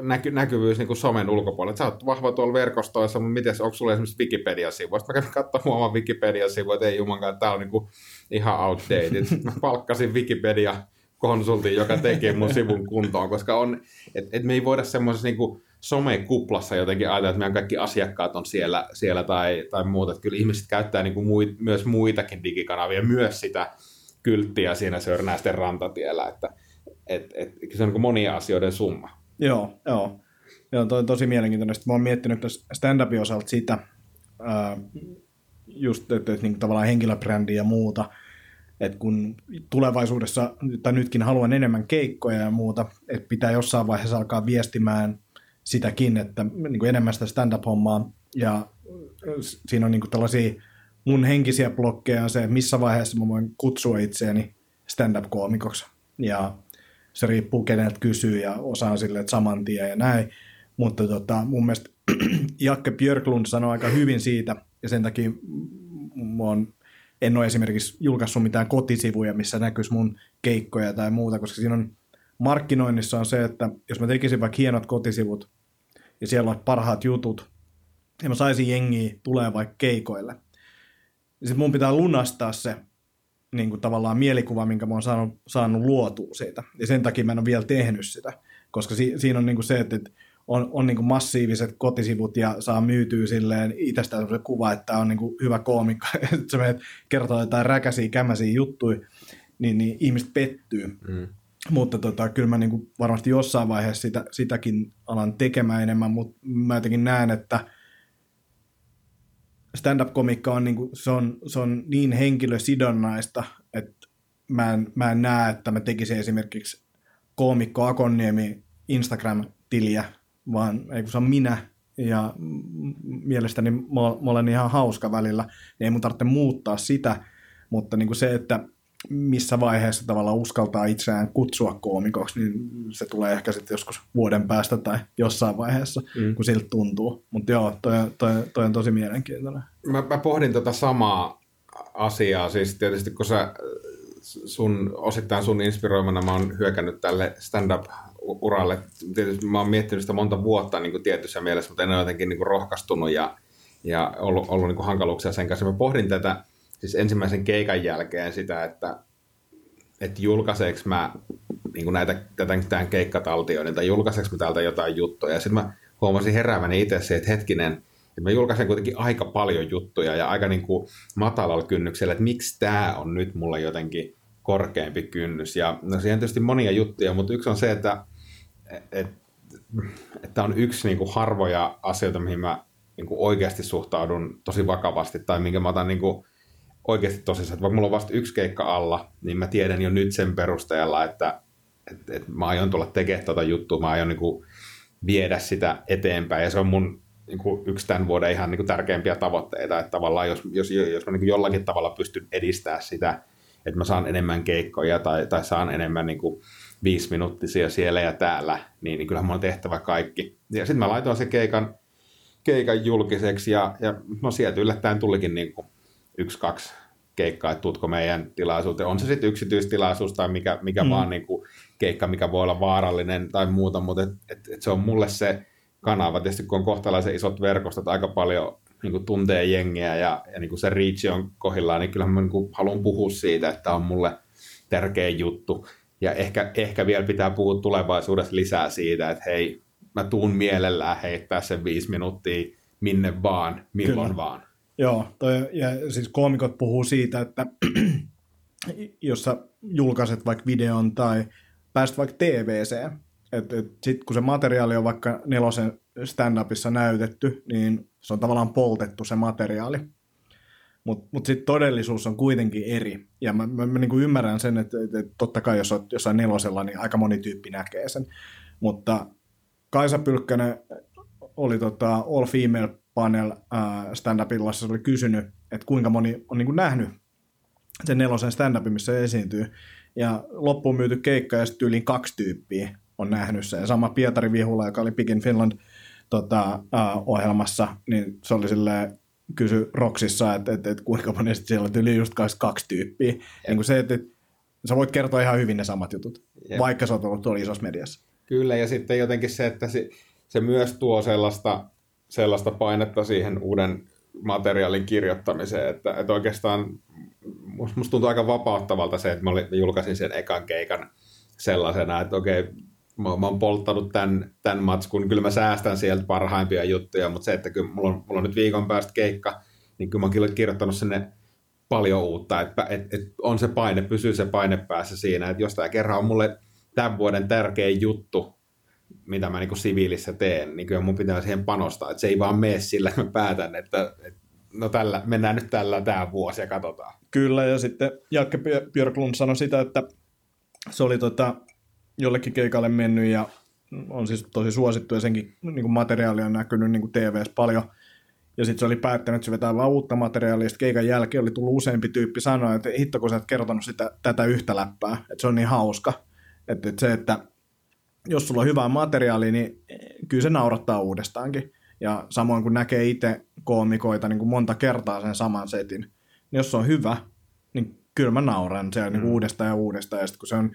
Näky, näkyvyys niin kuin somen ulkopuolella. Sä oot vahva tuolla verkostoissa, mutta mites, onko sulla esimerkiksi Wikipedia-sivu? Sitten mä kävin katsomaan oman Wikipedia-sivu, että ei jumankaan, että tää on niin kuin ihan outdated. Mä palkkasin Wikipedia-konsultin, joka tekee mun sivun kuntoon, koska on, et, et me ei voida semmoisessa niin kuin somekuplassa jotenkin ajatella, että meidän kaikki asiakkaat on siellä, siellä tai, tai muuta. Et kyllä ihmiset käyttää niin kuin muit, myös muitakin digikanavia, myös sitä kylttiä siinä Sörnäisten rantatiellä. Että, et, et, se on niin kuin monia asioiden summa. Joo, joo. Joo, toi on tosi mielenkiintoinen. Sitten mä oon miettinyt stand-upin osalta sitä, ää, just että, että niin tavallaan henkilöbrändiä ja muuta, että kun tulevaisuudessa, tai nytkin haluan enemmän keikkoja ja muuta, että pitää jossain vaiheessa alkaa viestimään sitäkin, että niin kuin enemmän sitä stand-up-hommaa, ja siinä on niin kuin tällaisia mun henkisiä blokkeja se, missä vaiheessa mä voin kutsua itseäni stand-up-koomikoksi, ja se riippuu keneltä kysyy, ja osaa silleen saman tien ja näin, mutta tota, mun mielestä Jakke Björklund sanoi aika hyvin siitä, ja sen takia mä oon en ole esimerkiksi julkaissut mitään kotisivuja, missä näkyisi mun keikkoja tai muuta, koska siinä on, markkinoinnissa on se, että jos mä tekisin vaikka hienot kotisivut ja siellä on parhaat jutut, ja mä saisin jengiä tulee vaikka keikoille, niin sitten mun pitää lunastaa se niin kuin tavallaan mielikuva, minkä mä oon saanut, saanut luotua siitä. Ja sen takia mä en ole vielä tehnyt sitä, koska si- siinä on niin kuin se, että on, on niin kuin massiiviset kotisivut ja saa myytyä silleen itsestään semmoisen kuva, että on niin kuin hyvä koomikko, että sä menet kertoa jotain räkäisiä, kämäisiä juttuja, niin, niin ihmiset pettyy. Mm. Mutta tota, kyllä mä niin kuin varmasti jossain vaiheessa sitä, sitäkin alan tekemään enemmän, mutta mä jotenkin näen, että stand-up-komikka on niin, kuin, se on, se on niin henkilösidonnaista, että mä en, mä en näe, että mä tekisin esimerkiksi koomikko Akonniemi Instagram-tiliä, vaan ei kun se on minä, ja mielestäni mä olen ihan hauska välillä, ei mun tarvitse muuttaa sitä, mutta niin kuin se, että missä vaiheessa tavallaan uskaltaa itseään kutsua koomikoksi, niin se tulee ehkä sitten joskus vuoden päästä tai jossain vaiheessa, mm. kun siltä tuntuu. Mutta joo, toi, toi, toi on tosi mielenkiintoinen. Mä, mä pohdin tota samaa asiaa, siis tietysti kun sä sun, osittain sun inspiroimana mä oon hyökännyt tälle stand-up uralle. Tietysti mä oon miettinyt sitä monta vuotta niin kuin tietyssä mielessä, mutta en ole jotenkin niin kuin rohkaistunut ja, ja ollut, ollut niin kuin hankaluuksia sen kanssa. Mä pohdin tätä siis ensimmäisen keikan jälkeen sitä, että, että julkaiseeko mä niin kuin näitä, tämän keikkataltioiden tai julkaiseeko mä täältä jotain juttuja. Sitten mä huomasin herääväni itse siihen, että hetkinen, että mä julkaisen kuitenkin aika paljon juttuja ja aika niin kuin matalalla kynnyksellä, että miksi tämä on nyt mulla jotenkin korkeampi kynnys. Ja no siihen tietysti monia juttuja, mutta yksi on se, että tämä on yksi niin kuin harvoja asioita, mihin mä niin kuin oikeasti suhtaudun tosi vakavasti tai minkä mä otan niin kuin oikeasti tosissaan, että vaikka mulla on vasta yksi keikka alla, niin mä tiedän jo nyt sen perusteella, että, että, että mä aion tulla tekemään tuota juttua, mä aion niin kuin viedä sitä eteenpäin, ja se on mun niin kuin yksi tämän vuoden ihan niin kuin tärkeimpiä tavoitteita, että tavallaan jos, jos, jos mä niin kuin jollakin tavalla pystyn edistämään sitä, että mä saan enemmän keikkoja tai, tai saan enemmän niin kuin viisiminuuttisia siellä ja täällä, niin, niin kyllähän mun on tehtävä kaikki. Ja sitten mä laitoin sen keikan, keikan julkiseksi, ja, ja no sieltä yllättäen tulikin niin kuin yksi, kaksi keikkaa, että tuutko meidän tilaisuuteen. On se sitten yksityistilaisuus tai mikä, mikä mm. vaan niin kuin keikka, mikä voi olla vaarallinen tai muuta, mutta et, et, et se on mulle se kanava. Tietysti kun on kohtalaisen isot verkostot, aika paljon niin kuin tuntee jengiä ja, ja niin kuin se reach on kohdillaan, niin kyllähän mä niin kuin haluan puhua siitä, että on mulle tärkeä juttu. Ja ehkä, ehkä vielä pitää puhua tulevaisuudessa lisää siitä, että hei, mä tuun mielellään heittää sen viisi minuuttia minne vaan, milloin Kyllä. vaan. Joo, toi, ja siis koomikot puhuu siitä, että jos sä julkaiset vaikka videon tai pääst vaikka T V:seen, että et sit kun se materiaali on vaikka nelosen stand-upissa näytetty, niin se on tavallaan poltettu se materiaali, mutta mut sit todellisuus on kuitenkin eri, ja mä, mä, mä niinku ymmärrän sen, että et, et totta kai jos oot jossain nelosella, niin aika moni tyyppi näkee sen, mutta Kaisa Pylkkänen oli tota All Female Panel stand-upilla se oli kysynyt, että kuinka moni on niin kuin nähnyt sen nelosen stand-upin, missä se esiintyy. Ja loppuun myyty keikka ja sitten yliin kaksi tyyppiä on nähnyt sen. Ja sama Pietari Vihulla, joka oli Big in Finland tota, uh, ohjelmassa, niin se oli silleen, kysy Roksissa, että, että, että kuinka moni siellä on yli just kaksi tyyppiä. Yep. Niin kuin se, että, että sä voit kertoa ihan hyvin ne samat jutut, yep. vaikka sä oot ollut tuolla isossa mediassa. Kyllä, ja sitten jotenkin se, että se, se myös tuo sellaista sellaista painetta siihen uuden materiaalin kirjoittamiseen, että, että oikeastaan musta tuntuu aika vapauttavalta se, että mä julkaisin sen ekan keikan sellaisena, että okei, mä, mä oon polttanut tämän, tämän matskun, kyllä mä säästän sieltä parhaimpia juttuja, mutta se, että kyllä mulla on, mulla on nyt viikon päästä keikka, niin kyllä mä oon kirjoittanut sinne paljon uutta, että, että, että on se paine, pysyy se paine päässä siinä, että jos tää kerran on mulle tämän vuoden tärkeä juttu, mitä mä niin kuin siviilissä teen, niin kyllä mun pitää siihen panostaa, että se ei vaan mene sillä, että mä päätän, että, että no tällä, mennään nyt tällä tämä vuosi ja katsotaan. Kyllä, ja sitten Jakke Björklund sanoi sitä, että se oli tota, jollekin keikalle mennyt ja on siis tosi suosittu ja senkin niin materiaalia on näkynyt niin T V:ssä paljon. Ja sitten se oli päättänyt, että se vetää vaan uutta materiaalia. Sitten keikan jälkeen oli tullut useampi tyyppi sanoa, että hitto kun sä et kertonut sitä, tätä yhtä läppää, että se on niin hauska. Että et se, että jos sulla on hyvää materiaalia, niin kyllä se naurattaa uudestaankin. Ja samoin kun näkee itse koomikoita niin kuin monta kertaa sen saman setin, niin jos se on hyvä, niin kyllä mä nauran siellä mm. niin uudestaan ja uudestaan. Ja sitten kun se on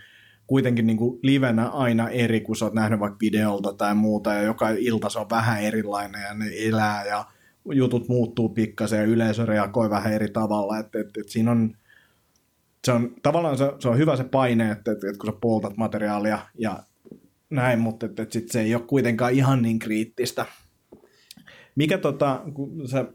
kuitenkin niin kuin livenä aina eri, kun sä oot nähnyt vaikka videolta tai muuta, ja joka ilta se on vähän erilainen ja ne elää ja jutut muuttuu pikkasen ja yleisö reagoi vähän eri tavalla. Että et, et siinä on, se on, tavallaan se, se on hyvä se paine, että et, et kun sä poltat materiaalia ja näin, mutta et, et sit se ei ole kuitenkaan ihan niin kriittistä. Mikä tota, kun sä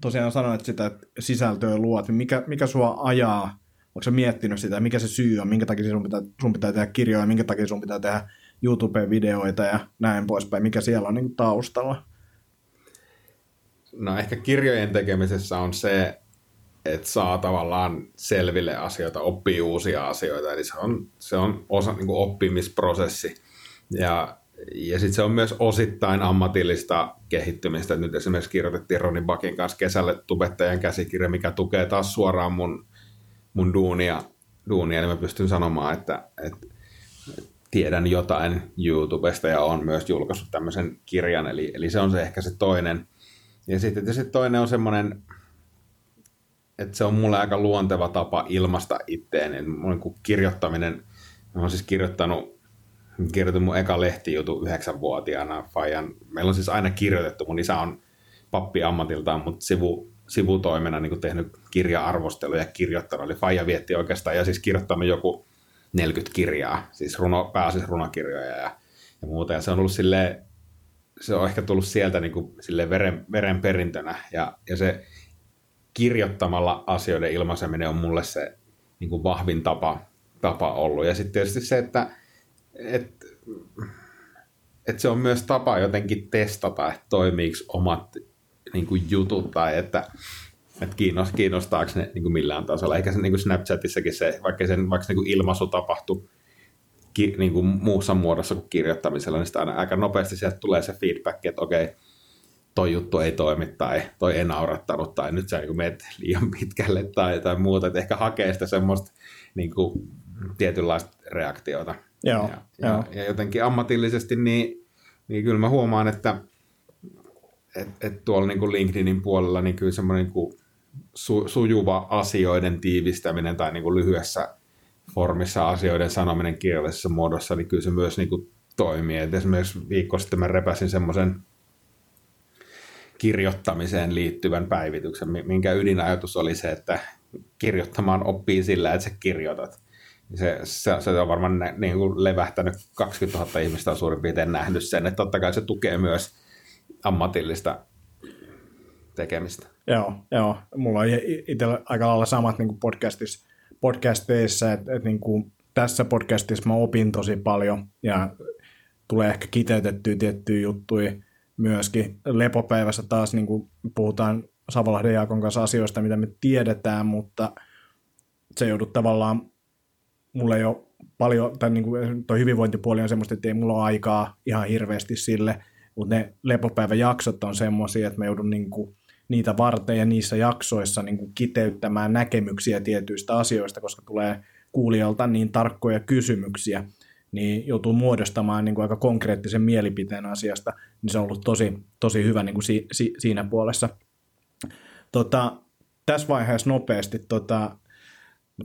tosiaan sanoit sitä, että sisältöä luot, niin mikä, mikä sua ajaa? Onko sä miettinyt sitä, mikä se syy on, minkä takia sun pitää, sun pitää tehdä kirjoja, minkä takia sun pitää tehdä YouTube-videoita ja näin poispäin, mikä siellä on niin kuin taustalla? No ehkä kirjojen tekemisessä on se, että saa tavallaan selville asioita, oppii uusia asioita, eli se on, se on osa niin kuin oppimisprosessi. Ja, ja sitten se on myös osittain ammatillista kehittymistä. Nyt esimerkiksi kirjoitettiin Roni Bäkin kanssa kesälle tubettajan käsikirja, mikä tukee taas suoraan mun, mun duunia, duunia, eli mä pystyn sanomaan, että, että tiedän jotain YouTubesta ja olen myös julkaissut tämmöisen kirjan, eli, eli se on se ehkä se toinen. Ja sitten tietysti toinen on semmoinen, että se on mulle aika luonteva tapa ilmaista itteeni. Mun kirjoittaminen, mä oon siis kirjoittanut, kirjoitin mun eka lehtijutu yhdeksänvuotiaana. Fajan. Meillä on siis aina kirjoitettu, mun isä on pappi ammatiltaan, mutta sivu, sivutoimena niin tehnyt kirja-arvosteluja ja kirjoittanut. Eli faija vietti oikeastaan ja siis kirjoittanut joku neljäkymmentä kirjaa, siis runo, pääasiassa runokirjoja ja, ja muuta. Ja se on ollut silleen, se on ehkä tullut sieltä niin kuin sille veren, veren perintönä ja, ja se kirjoittamalla asioiden ilmaiseminen on mulle se niin kuin vahvin tapa, tapa ollut. Ja sitten tietysti se, että et, et se on myös tapa jotenkin testata, että toimiiko omat niin kuin jutut tai että et kiinnostaako ne niin kuin millään tasolla. Eikä se niin kuin Snapchatissakin se, vaikka sen vaikka niin kuin ilmaisu tapahtui Ki, niin kuin muussa muodossa kuin kirjoittamisella, niin sitä aina aika nopeasti sieltä tulee se feedback, että okei, toi juttu ei toimi, tai toi ei naurattanut, tai nyt sä niin menet liian pitkälle, tai, tai muuta, että ehkä hakee sitä semmoista niin kuin tietynlaista reaktiota. Joo, ja, joo. Ja, ja jotenkin ammatillisesti, niin, niin kyllä mä huomaan, että et, et tuolla niin kuin LinkedInin puolella, niin kyllä semmoinen niin kuin su, sujuva asioiden tiivistäminen, tai niin kuin lyhyessä formissa asioiden sanominen kirjallisessa muodossa, niin kyllä se myös niin kuin toimii. Et esimerkiksi viikko sitten mä repäsin semmoisen kirjoittamiseen liittyvän päivityksen, minkä ydinajatus oli se, että kirjoittamaan oppii sillä, että sä kirjoitat. Se, se, se on varmaan niin kuin levähtänyt, kaksikymmentätuhatta ihmistä on suurin piirtein nähnyt sen, että totta kai se tukee myös ammatillista tekemistä. Joo, joo. Mulla on itsellä aika lailla samat niin kuin podcastissa. podcasteissa, että et niin kuin tässä podcastissa mä opin tosi paljon ja tulee ehkä kiteytettyä tiettyjä juttuja myöskin. Lepopäivässä taas niin kuin puhutaan Savalahde-Jakon kanssa asioista, mitä me tiedetään, mutta se joudut tavallaan, mulla ei ole paljon, tai niin kuin toi hyvinvointipuoli on semmoista, että ei mulla ole aikaa ihan hirveästi sille, mutta ne lepopäiväjaksot on semmoisia, että mä joudun niin kuin niitä varten ja niissä jaksoissa niin kuin kiteyttämään näkemyksiä tietyistä asioista, koska tulee kuulijalta niin tarkkoja kysymyksiä, niin joutuu muodostamaan niin kuin aika konkreettisen mielipiteen asiasta, niin se on ollut tosi, tosi hyvä niin kuin si, si, siinä puolessa. Tota, tässä vaiheessa nopeasti, tota,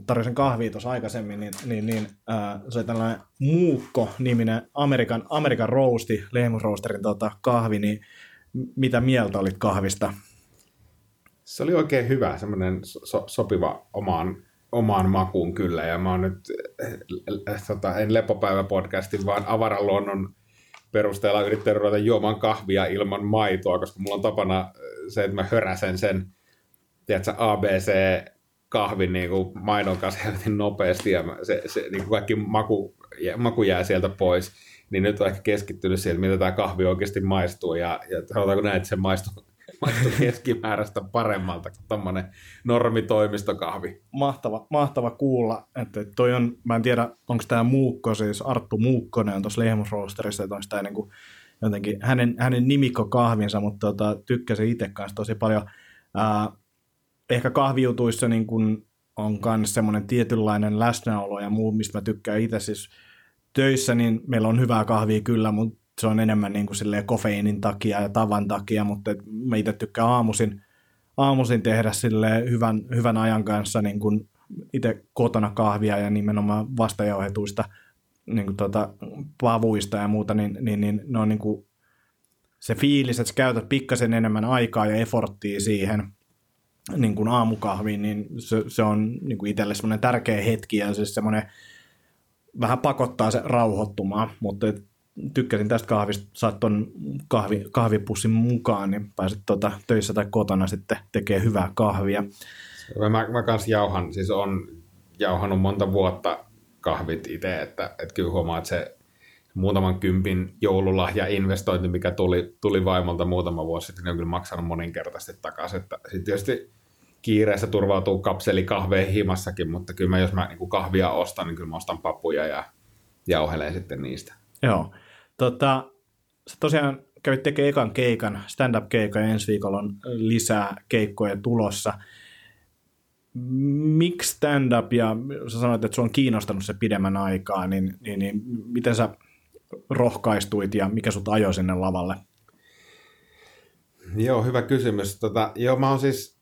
tarjosin kahvia tuossa aikaisemmin, niin, niin, niin äh, se oli tällainen Muukko-niminen Amerikan, Amerikan roasti, Lehmus Roasterin tota, kahvi, niin mitä mieltä olit kahvista? Se oli oikein hyvä, semmoinen so- sopiva omaan, omaan makuun kyllä, ja mä oon nyt, äh, tota, en lepopäiväpodcastin, vaan avaran luonnon perusteella yrittänyt ruveta juomaan kahvia ilman maitoa, koska mulla on tapana se, että mä höräsen sen, tiedätkö, A B C-kahvin niin kuin maidon kanssa helvetin nopeasti, ja se, se, niin kuin kaikki maku, maku jää sieltä pois, niin nyt on ehkä keskittynyt siihen, mitä tämä kahvi oikeasti maistuu, ja, ja sanotaanko näin, että se maistuu maistui keskimääräistä paremmalta kuin tommonen normitoimistokahvi. Mahtava, mahtava kuulla. Että toi on, mä en tiedä, onko tämä Muukko, siis Arttu Muukkonen on tuossa Lehmus Roasterissa, että onko tämä niinku jotenkin hänen, hänen nimikkokahvinsa, mutta tota, tykkäsin itse kanssa tosi paljon. Ää, ehkä kahvijutuissa niin kun on myös semmoinen tietynlainen läsnäolo ja muu, mistä mä tykkään itse siis töissä, niin meillä on hyvää kahvia kyllä, mutta se on enemmän niin kuin silleen kofeiinin takia ja tavan takia, mutta mä itse tykkään aamuisin, aamuisin tehdä silleen hyvän, hyvän ajan kanssa niin kuin itse kotona kahvia ja nimenomaan vastajauhetuista niin kuin tuota, pavuista ja muuta, niin, niin, niin ne on niin kuin se fiilis, että sä käytät pikkasen enemmän aikaa ja eforttia siihen niin kuin aamukahviin, niin se, se on niin kuin itselle semmoinen tärkeä hetki ja siis semmoinen vähän pakottaa se rauhoittumaan, mutta tykkäsin tästä kahvista, saat ton kahvi, kahvipussin mukaan, niin pääset tuota töissä tai kotona sitten tekee hyvää kahvia. Mä, mä kans jauhan, siis on jauhanut monta vuotta kahvit itse, että et kyllä huomaa, että se muutaman kympin joululahja-investointi, mikä tuli, tuli vaimolta muutama vuosi sitten, niin on kyllä maksanut moninkertaisesti takaisin. Sitten tietysti kiireessä turvautuu kapseli kahveen himassakin, mutta kyllä mä, jos mä niin kahvia ostan, niin kyllä mä ostan papuja ja jauhelen sitten niistä. Joo. Tota, sä tosiaan kävit tekemään ekan keikan, stand-up-keikan, ja ensi viikolla on lisää keikkoja tulossa. Miksi stand-up, ja sä sanoit, että sua on kiinnostanut se pidemmän aikaa, niin, niin, niin miten sä rohkaistuit ja mikä sut ajoi sinne lavalle? Joo, hyvä kysymys. Tota, joo, mä oon siis,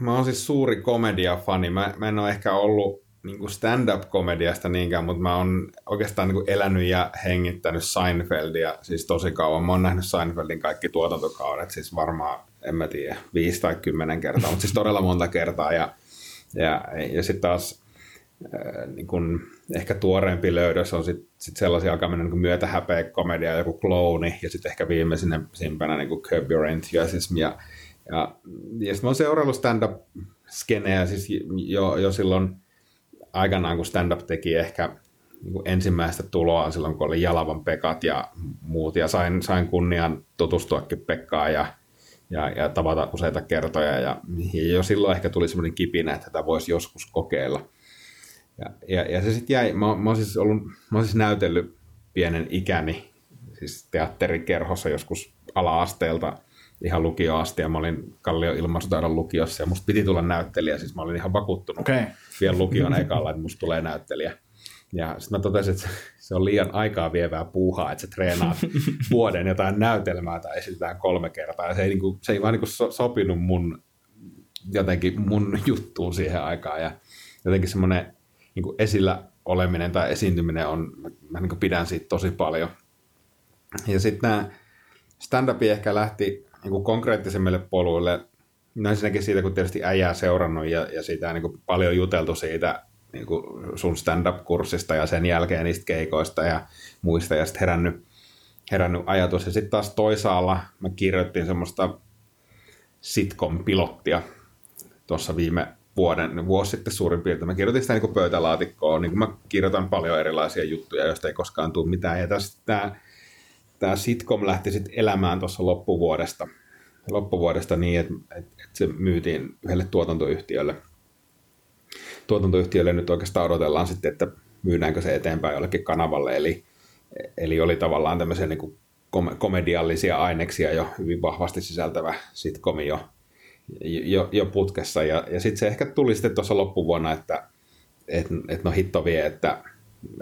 mä oon siis suuri komediafani. Mä, mä en ole ehkä ollut niin stand-up-komediasta niinkään, mutta mä oon oikeastaan niin elänyt ja hengittänyt Seinfeldia siis tosi kauan. Mä oon nähnyt Seinfeldin kaikki tuotantokaudet, siis varmaan, en mä tiedä, viisi tai kymmenen kertaa, mutta siis todella monta kertaa. Ja, ja, ja sitten taas äh, niin kun ehkä tuoreempi löydös on sitten sit sellaisia, joka mennä niin myötähäpeä komedia, joku klooni, ja sitten ehkä viimeisimpänä niin Curb Your Enthusiasm. Ja, ja, ja sitten mä oon seuraillut stand-up-skeneä siis jo, jo silloin aikanaan, kun stand-up teki ehkä niin ensimmäistä tuloa silloin, kun oli Jalavan Pekat ja muut, ja sain, sain kunnian tutustuakin Pekkaan ja, ja, ja tavata useita kertoja, ja, ja jo silloin ehkä tuli semmoinen kipinä, että tätä voisi joskus kokeilla. Ja, ja, ja se sitten jäi, mä, mä, oon siis ollut, mä oon siis näytellyt pienen ikäni, siis teatterikerhossa joskus ala-asteelta ihan lukioasti, ja mä olin Kallion ilmaisutaidon lukiossa, ja musta piti tulla näyttelijä, siis mä olin ihan vakuuttunut okay. vielä lukion ekalla, että musta tulee näyttelijä. Ja sitten mä totesin, että se on liian aikaa vievää puuhaa, että sä treenaat vuoden jotain näytelmää tai esitetään kolme kertaa, ja se ei, niinku, se ei vaan niinku so, sopinut mun, jotenkin mun juttuun siihen aikaan, ja jotenkin semmoinen niinku esillä oleminen tai esiintyminen on, mä niinku pidän siitä tosi paljon. Ja sitten nämä stand-upi ehkä lähti niin konkreettisemmille poluille, no ensinnäkin siitä, kun tietysti äijää seurannut ja, ja siitä on niin paljon juteltu siitä niin sun stand-up-kurssista ja sen jälkeen niistä keikoista ja muista ja sitten herännyt, herännyt ajatus. Ja sitten taas toisaalla mä kirjoittin semmoista sitcom-pilottia tuossa viime vuoden, vuosi sitten suurin piirtein. Mä kirjoitin sitä niin pöytälaatikkoon, niin mä kirjoitan paljon erilaisia juttuja, joista ei koskaan tule mitään. Ja tästä tämä Tämä sitcom lähti sitten elämään tuossa loppuvuodesta. loppuvuodesta niin, että et, et se myytiin yhdelle tuotantoyhtiölle. Tuotantoyhtiölle nyt oikeastaan odotellaan sitten, että myydäänkö se eteenpäin jollekin kanavalle. Eli, eli oli tavallaan tämmöisiä niin kuin komediallisia aineksia jo hyvin vahvasti sisältävä sitcomi jo, jo, jo putkessa. Ja, ja sitten se ehkä tuli sitten tuossa loppuvuonna, että et, et no hitto vie, että...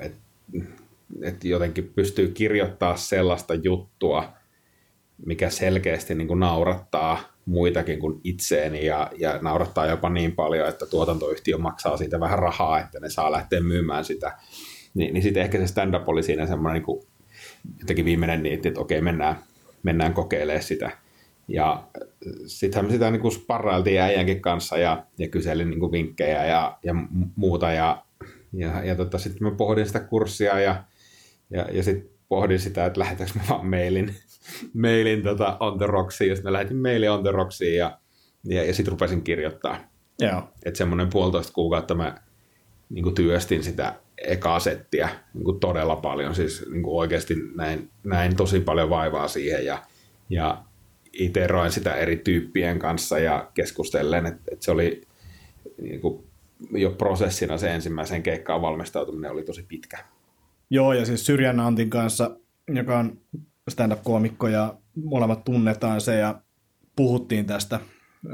Et, että jotenkin pystyy kirjoittamaan sellaista juttua, mikä selkeästi niin kuin naurattaa muitakin kuin itseäni ja, ja naurattaa jopa niin paljon, että tuotantoyhtiö maksaa siitä vähän rahaa, että ne saa lähteä myymään sitä. Ni, niin sitten ehkä se stand-up oli siinä semmoinen niin kuin jotenkin viimeinen niitti, että okei, mennään, mennään kokeilemaan sitä. Ja sittenhän me sitä niin kuin sparrailtiin äijänkin kanssa ja, ja kyselin niin kuin vinkkejä ja, ja muuta. Ja, ja, ja tota, sitten mä pohdin sitä kurssia ja Ja, ja sitten pohdin sitä, että lähetäänkö mä vaan mailin, mailin tota On the Rocksiin, ja sitten mä lähetin mailin On the Rocksiin, ja, ja, ja sitten rupesin kirjoittaa. Että semmoinen puolitoista kuukautta mä niin kuin työstin sitä ekaa settiä niin kuin todella paljon, siis niin kuin oikeasti näin, näin tosi paljon vaivaa siihen, ja, ja, iteroin sitä eri tyyppien kanssa ja keskustellen, että et se oli niin kuin, jo prosessina se ensimmäiseen keikkaan valmistautuminen oli tosi pitkä. Joo, ja siis Syrjän Antin kanssa, joka on stand-up-koomikko ja molemmat tunnetaan se ja puhuttiin tästä,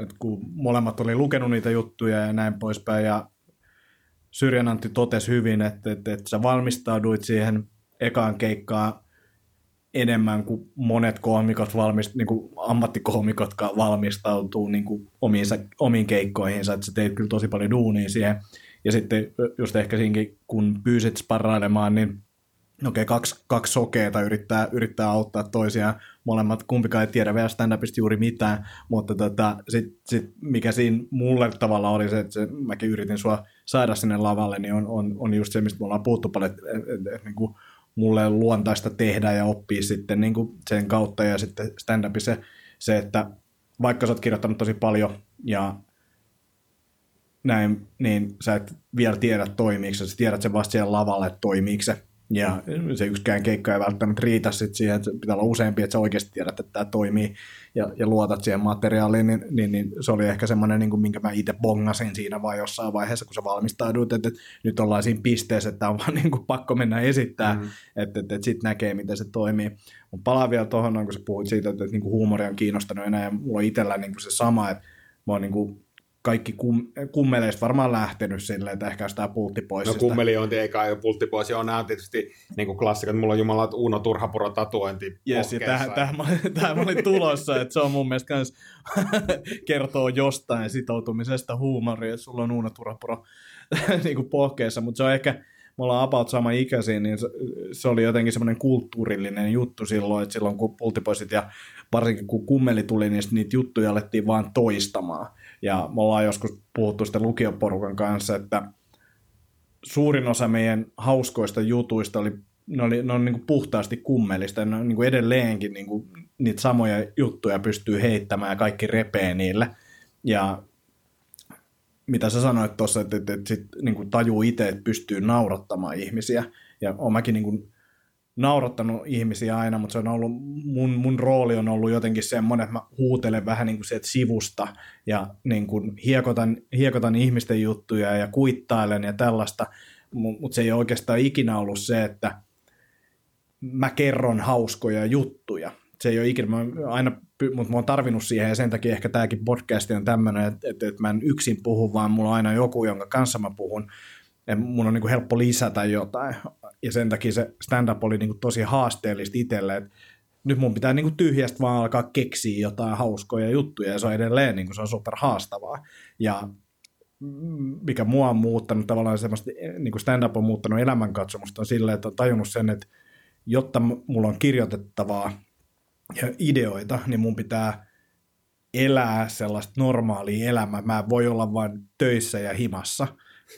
että kun molemmat oli lukenut niitä juttuja ja näin poispäin ja Syrjän Antti totesi hyvin, että, että, että sä valmistauduit siihen ekaan keikkaan enemmän kuin monet koomikot valmist, niin kuin ammattikoomikot, jotka valmistautuu niin kuin omiinsa, omiin keikkoihinsa, että sä teit kyllä tosi paljon duunia siihen. Ja sitten just ehkä siinkin, kun pyysit sparrailemaan, niin okei, kaksi, kaksi sokeeta yrittää, yrittää auttaa toisiaan. Molemmat, kumpikaan ei tiedä vielä stand-upista juuri mitään, mutta tota, sit, sit mikä siinä mulle tavalla oli se, että se, mäkin yritin sua saada sinne lavalle, niin on, on, on just se, mistä me ollaan puhuttu paljon, että et, et, et, niin kuin mulle luontaista tehdä ja oppii sitten niin kuin sen kautta ja sitten stand-upissa se, että vaikka sä oot kirjoittanut tosi paljon ja näin, niin sä et vielä tiedä toimiiksi, sä tiedät sen vasta siellä lavalle, että toimiiko se. Ja se yksikään keikka ei välttämättä riitä sit siihen, että pitää olla useampi, että sä oikeasti tiedät, että tämä toimii ja, ja luotat siihen materiaaliin, niin, niin, niin se oli ehkä semmoinen, niin minkä mä itse bongasin siinä vaan jossain vaiheessa, kun sä valmistaudut, että, että nyt ollaan siinä pisteessä, että on vaan niin kuin pakko mennä esittää, mm-hmm. että, että, että sitten näkee, miten se toimii. Mutta palaan vielä tuohon, kun sä puhuit siitä, että, että, että huumori on kiinnostanut enää ja mulla on itsellä niin kuin se sama, että mä oon niin kuin kaikki kum, kummeleista varmaan lähtenyt silleen, että ehkä sitä pultti pois. No kummeliointi eikä ole pultti pois. Joo, nämä on tietysti niin klassikot. Mulla on jumala Uno Turhapuro tatuointi. Yes, ja tähän, tähän, tähän oli tulossa, että se on mun mielestä myös kertoo jostain sitoutumisesta huumoriin, että sulla on Uno Turhapuro niin pohkeessa, mutta se on ehkä, me ollaan about sama ikäisiä, niin se oli jotenkin semmoinen kulttuurillinen juttu silloin, että silloin kun pulttipoisit ja varsinkin kun kummeli tuli, niin niitä juttuja alettiin vaan toistamaan. Ja me ollaan joskus puhuttu sitä lukioporukan kanssa, että suurin osa meidän hauskoista jutuista oli, ne, oli, ne on niin kuin puhtaasti kummelista. Ne on niin kuin edelleenkin niin kuin niitä samoja juttuja pystyy heittämään ja kaikki repee niille. Ja mitä sä sanoit tuossa, että, että, että sit niin kuin tajuu itse, että pystyy naurattamaan ihmisiä. Ja oon mäkin niin kuin naurattanut ihmisiä aina, mutta se on ollut, mun, mun rooli on ollut jotenkin semmoinen, että mä huutelen vähän niin kuin sieltä sivusta ja niin kuin hiekotan, hiekotan ihmisten juttuja ja kuittailen ja tällaista, mutta se ei oikeastaan ikinä ollut se, että mä kerron hauskoja juttuja. Se ei ole ikinä, mä aina, mutta mä oon tarvinnut siihen ja sen takia ehkä tämäkin podcast on tämmöinen, että, että, että mä en yksin puhu, vaan mulla on aina joku, jonka kanssa mä puhun. Ja mun on niin kuin helppo lisätä jotain. Ja sen takia se stand-up oli niin kuin tosi haasteellista itselle, että nyt mun pitää niin kuin tyhjästä vaan alkaa keksiä jotain hauskoja juttuja, ja se on edelleen niin kuin se on super haastavaa. Ja mikä mua on muuttanut, tavallaan semmoista, niin kuin stand-up on muuttanut elämänkatsomusta, on silleen, että on tajunnut sen, että jotta mulla on kirjoitettavaa ja ideoita, niin mun pitää elää sellaista normaalia elämää. Mä en voi olla vain töissä ja himassa,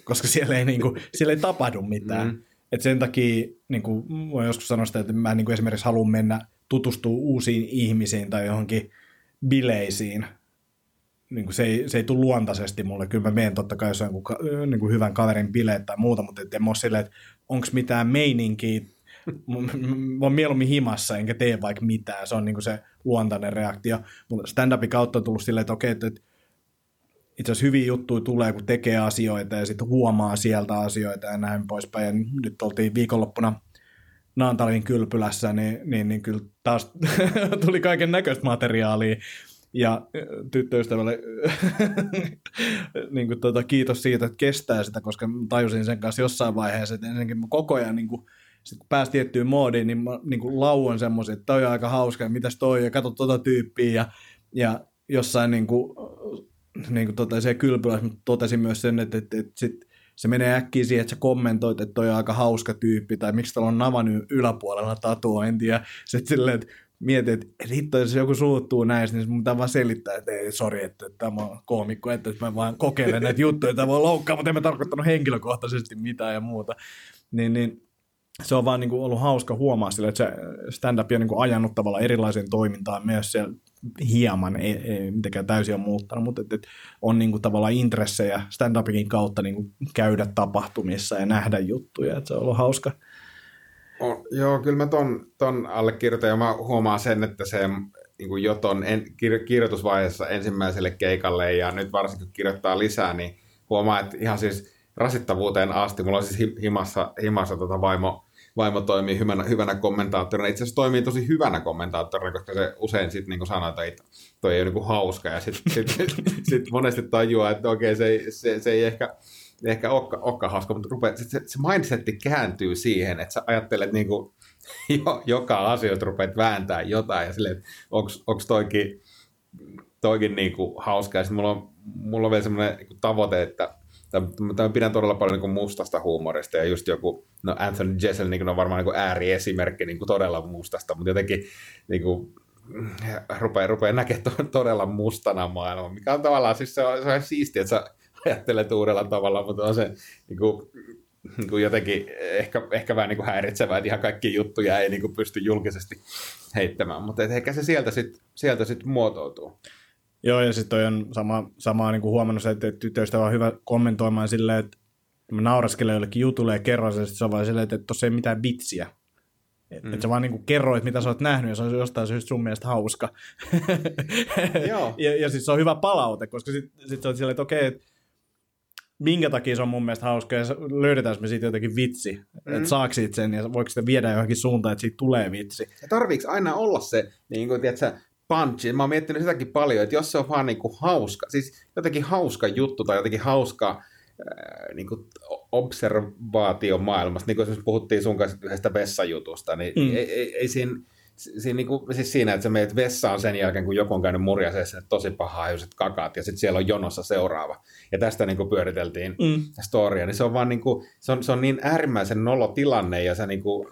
koska siellä ei, niin kuin, siellä ei tapahdu mitään. Mm. Et sen takia niin kuin, voin joskus sanoa sitä, että mä niin kuin esimerkiksi haluan mennä tutustumaan uusiin ihmisiin tai johonkin bileisiin. Niin kuin se, ei, se ei tule luontaisesti mulle. Kyllä mä menen totta kai jossain niin kuin hyvän kaverin bileet tai muuta, mutta en mä ole silleen, että onko mitään meininkiä. Mä oon mieluummin himassa enkä tee vaikka mitään. Se on niin kuin se luontainen reaktio. Mutta stand-upin kautta on tullut silleen, että okei, että itse asiassa hyviä juttuja tulee, kun tekee asioita ja sitten huomaa sieltä asioita ja näin poispäin. Ja nyt oltiin viikonloppuna Naantalin kylpylässä, niin, niin, niin kyllä taas tuli kaiken näköistä materiaalia. Ja tyttöystävälle niin kuin tuota, kiitos siitä, että kestää sitä, koska tajusin sen kanssa jossain vaiheessa, että ensinnäkin mä koko ajan, niin kuin, sit kun pääsi tiettyyn moodiin, niin mä niin kuin lauon semmoisia, että toi on aika hauska, ja mitäs toi, ja katso tota tyyppiä, ja, ja jossain niin kuin, niin kuin totesin kylpylässä, mutta totesin myös sen, että, että, että sit se menee äkkiä siihen, että sä kommentoit, että toi on aika hauska tyyppi, tai miksi täällä on navan yläpuolella tatuointi, ja sitten silleen, että mietin, että hitto, jos joku suuttuu näistä, niin mun pitää vaan selittää, että ei, sori, että tämä on koomikko, että mä vaan kokeilen näitä juttuja, tämä voi loukkaa, mutta en mä tarkoittanut henkilökohtaisesti mitään ja muuta, niin, niin se on vaan niin kuin ollut hauska huomaa sillä, että se stand-up on niin kuin ajanut tavallaan erilaiseen toimintaan myös siellä hieman, ei, ei mitenkään täysin ole muuttanut, mutta et, et on niin kuin tavallaan intressejä stand-upin kautta niin kuin käydä tapahtumissa ja nähdä juttuja, että se on ollut hauska. Oh, joo, kyllä mä ton, ton allekirjoitan ja mä huomaan sen, että se niin joton en, kirjoitusvaiheessa ensimmäiselle keikalle ja nyt varsinkin kun kirjoittaa lisää, niin huomaa, että ihan siis rasittavuuteen asti, mulla on siis himassa, himassa tota vaimo, vaimo toimii hyvänä, hyvänä kommentaattorina, itse asiassa toimii tosi hyvänä kommentaattorina, koska se usein sitten niin kuin sanoo, että toi ei ole niin kuin hauska ja sitten sit, sit, sit monesti tajuaa, että okei se, se, se ei ehkä... ehkä olekaan, olekaan hauska, mutta rupeaa, se, se mindsetti kääntyy siihen, että sä ajattelet niin kuin, jo, joka asioista rupeat vääntää jotain ja silleen, että onko toikin, toikin niin kuin hauska. Ja sitten mulla on, mulla on vielä semmoinen niin kuin tavoite, että mä pidän todella paljon niin kuin mustasta huumorista ja just joku, no Anthony Jeselnik on varmaan niin kuin ääriesimerkki niin kuin todella mustasta, mutta jotenkin niin kuin, rupeaa, rupeaa näkemään todella mustana maailma, mikä on tavallaan siis se on, se on siistiä, että sä ajattelet uudella tavalla, mutta on se niin kuin, niin kuin jotenkin ehkä, ehkä vähän niin kuin häiritsevää, että ihan kaikkia juttuja ei niin kuin pysty julkisesti heittämään, mutta ehkä se sieltä sitten sieltä sit muotoutuu. Joo, ja sitten toi on sama, samaa niin kuin huomannut, että tytöistä on hyvä kommentoimaan silleen, että mä nauraskelen jollekin jutulle ja kerron sen, se on vaan silleen, että tuossa ei mitään vitsiä. Että mm. sä vaan niinku kerroit, mitä sä oot nähnyt, ja se on jostain syystä sun mielestä hauska. Joo. Ja, ja siis se on hyvä palaute, koska sitten sit sä oot silleen, että okei, okay, minkä takia se on mun mielestä hauska, ja löydetään me siitä jotenkin vitsi, mm. että saako siitä sen, ja voiko sitä viedä johonkin suuntaan, että siitä tulee vitsi. Ja tarviiks aina olla se, niin kuin, tiedätkö, punch, mä oon miettinyt sitäkin paljon, että jos se on vaan niin kuin hauska, siis jotenkin hauska juttu, tai jotenkin hauska niin kuin observaatio maailmasta, niin kuin esimerkiksi puhuttiin sun kanssa yhdestä vessajutusta, niin mm. ei, ei, ei siinä, siinä, niin kuin, siis siinä, että sä menet vessaan sen jälkeen, kun joku on käynyt murjaseessa, että tosi paha-ajuiset kakat, ja sitten siellä on jonossa seuraava. Ja tästä niin kuin pyöriteltiin mm. storia, niin se on vaan niin kuin, se on, se on niin äärimmäisen nolo tilanne, ja sä niin kuin,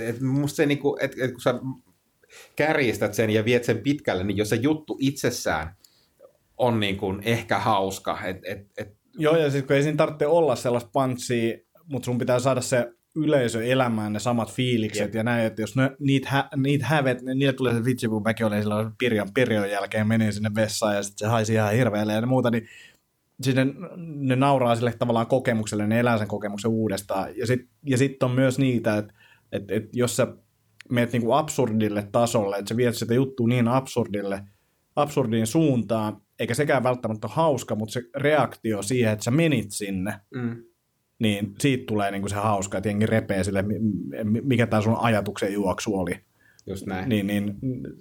et musta se niin kuin, et, et kun sä kärjistät sen ja viet sen pitkälle, niin jos se juttu itsessään on niin kuin ehkä hauska, että et, et, joo, ja sitten kun ei siinä tarvitse olla sellaista pantsia, mutta sun pitää saada se yleisö elämään, ne samat fiilikset Jep. ja näin, että jos ne, niitä, hä, niitä hävet, niin niille tulee se vitsi, kun mäkin olin silloin pirjan pirjon jälkeen, menin sinne vessaan ja sitten se haisi ihan hirveälle ja muuta, niin sitten ne, ne nauraa sille tavallaan kokemukselle, ne elää sen kokemuksen uudestaan. Ja sitten ja sit on myös niitä, että et, et jos sä meet niinku absurdille tasolle, että sä viet sitä juttua niin absurdille, absurdiin suuntaan, eikä sekään välttämättä ole hauska, mutta se reaktio siihen, että sä menit sinne, mm. niin siitä tulee niinku se hauska, että jengi repee sille, mikä tämä sun ajatuksen juoksu oli. Just näin. Niin, niin,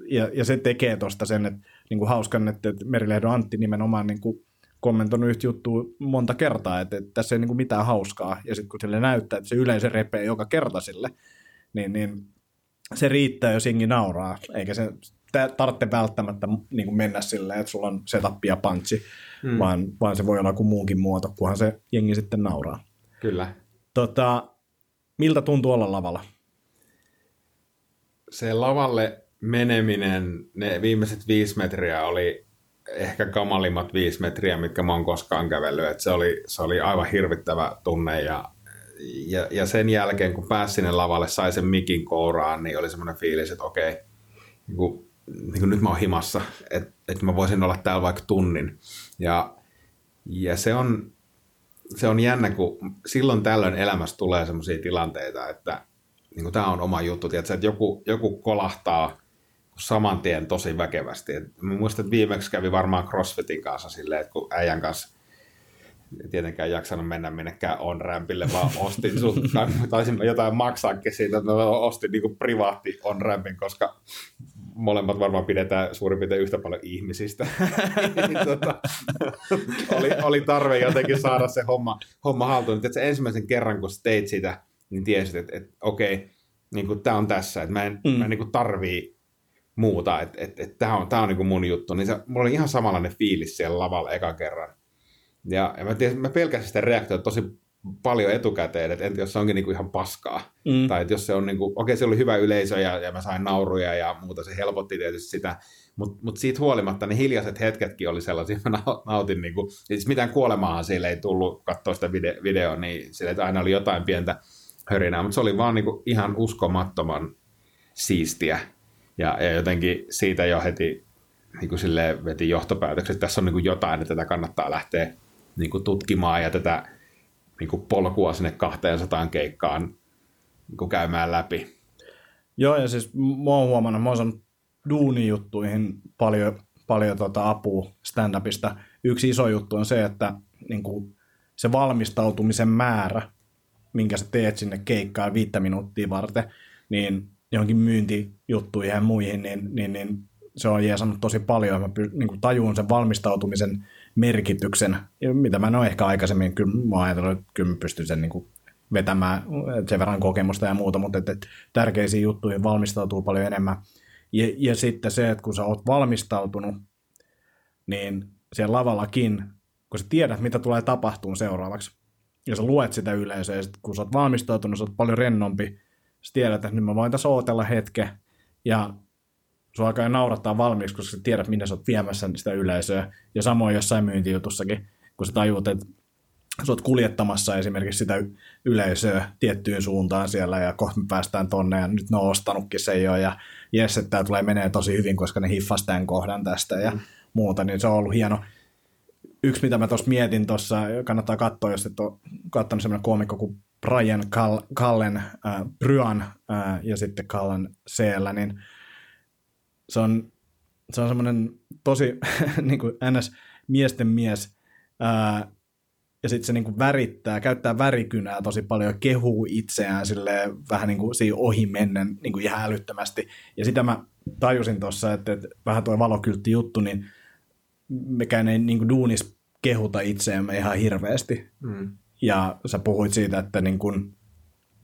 ja, ja se tekee tuosta sen, että niinku hauskan, että Merilehdon Antti nimenomaan niinku kommentoinut yhtä juttua monta kertaa, että, että tässä ei niinku mitään hauskaa, ja sitten kun sille näyttää, että se yleensä repee joka kerta sille, niin, niin se riittää, jos jengi nauraa, eikä se tarvitse välttämättä niin mennä silleen, että sulla on setup ja punchi, hmm. vaan, vaan se voi olla joku muunkin muoto, kunhan se jengi sitten nauraa. Kyllä. Tota, miltä tuntuu olla lavalla? Se lavalle meneminen, ne viimeiset viisi metriä oli ehkä kamalimmat viisi metriä, mitkä mä oon koskaan kävellyt. Et se oli, se oli aivan hirvittävä tunne ja, ja, ja sen jälkeen, kun pääsi sinne lavalle, sai sen mikin kouraan, niin oli semmoinen fiilis, että okei, niin kuin Niin nyt mä oon himassa, että et mä voisin olla täällä vaikka tunnin. Ja, ja se, on, se on jännä, kun silloin tällöin elämässä tulee sellaisia tilanteita, että niin tämä on oma juttu, tiedätkö, että joku, joku kolahtaa saman tien tosi väkevästi. Et mä muistan, että viimeksi kävi varmaan CrossFitin kanssa silleen, että kun äijän kanssa tietenkään jaksanut mennä minnekään on rämpille, vaan ostin sun, tai taisin jotain maksaakin siitä, että ostin niin kuin privaatti on rämpin, koska molemmat varmaan pidetään suurin piirtein yhtä paljon ihmisistä. tota, oli, oli tarve jotenkin saada se homma, homma haltuun. Että ensimmäisen kerran, kun teit sitä, niin tiesit, että, että okei, niin tämä on tässä. Että mä en, mm. mä en niin tarvii muuta. Että, että, että tämä on, tämä on niin mun juttu. Niin se, mulla oli ihan samanlainen fiilis siellä lavalla eka kerran. Ja, ja mä, tiesin, mä pelkäsin sitä reaktiota tosi paljon etukäteen, että entä jos se onkin niinku ihan paskaa, mm. tai että jos se on niinku, okei se oli hyvä yleisö ja, ja mä sain nauruja ja muuta, se helpotti tietysti sitä, mutta mut siitä huolimatta ne hiljaiset hetketkin oli sellaisia, mä nautin niinku, siis mitään kuolemaahan siellä ei tullut katsoa sitä video, videoa, niin sille, että aina oli jotain pientä hörinää, mutta se oli vaan niinku ihan uskomattoman siistiä ja, ja jotenkin siitä jo heti niinku silleen veti johtopäätökset, että tässä on niinku jotain, että tätä kannattaa lähteä niinku tutkimaan ja tätä niinku polkua sinne kaksisataa keikkaan niinku käymään läpi. Joo, ja siis mä oon huomannut, mä oon saanut duunijuttuihin paljon, paljon tota apua stand-upista. Yksi iso juttu on se, että niin kuin se valmistautumisen määrä, minkä sä teet sinne keikkaan viittä minuuttia varten, niin johonkin myyntijuttuihin ja muihin, niin, niin, niin se on jeesannut tosi paljon. Mä niin kuin tajuun sen valmistautumisen merkityksen, mitä mä en ole ehkä aikaisemmin, kyllä mä oon ajatellut, että kyllä mä pystyn sen niin kuin vetämään sen verran kokemusta ja muuta, mutta et, et, tärkeisiin juttuihin valmistautuu paljon enemmän. Ja, ja sitten se, että kun sä oot valmistautunut, niin siellä lavallakin, kun sä tiedät, mitä tulee tapahtumaan seuraavaksi, ja sä luet sitä yleisöä, ja sit, kun sä oot valmistautunut, sä oot paljon rennompi, sä tiedät, että nyt mä voin tässä ootella hetken, ja sua alkaa naurattaa valmiiksi, koska sä tiedät, minne sä oot viemässä sitä yleisöä, ja samoin jossain myyntijutussakin, kun sä tajuut, että sä oot kuljettamassa esimerkiksi sitä yleisöä tiettyyn suuntaan siellä, ja kohta me päästään tonne, ja nyt ne on ostanutkin sen jo, ja jes, että tää tulee menee tosi hyvin, koska ne hiffas tämän kohdan tästä, ja mm. muuta, niin se on ollut hieno. Yksi, mitä mä tuossa mietin tuossa, kannattaa katsoa, jos et ole katsonut semmoinen koomikko kuin Bryan Callen, äh, Bryan äh, ja sitten Callen C:llä, niin se on, se on semmoinen tosi niin kuin ns. Miesten mies, äh, ja sitten se niin kuin värittää, käyttää värikynää tosi paljon, kehuu itseään silleen vähän niin kuin siinä ohi mennen niin kuin ihan älyttömästi, ja sitä mä tajusin tuossa, että, että vähän tuo valokyltti juttu, niin mekään ei niin kuin duunis kehuta itseämme ihan hirveästi. Mm. Ja sä puhuit siitä, että niin kuin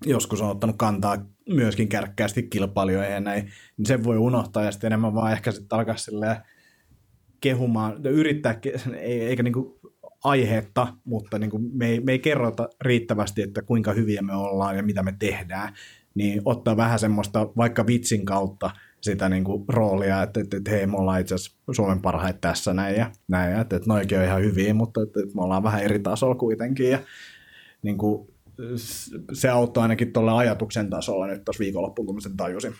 joskus on ottanut kantaa myöskin kärkkäästi kilpailijoihin ja näin, niin sen voi unohtaa ja sitten enemmän vaan ehkä sitten alkaa silleen kehumaan, yrittää, eikä niin kuin aiheetta, mutta niin kuin me, ei, me ei kerrota riittävästi, että kuinka hyviä me ollaan ja mitä me tehdään, niin ottaa vähän semmoista vaikka vitsin kautta sitä niin kuin roolia, että, että, että hei, me ollaan itse asiassa Suomen parhaita tässä näin ja näin, että, että noikin on ihan hyviä, mutta että, että me ollaan vähän eri tasolla kuitenkin ja niin kuin, se auttoi ainakin tuolla ajatuksen tasolla nyt tuossa viikonloppuun, kun mä sen tajusin.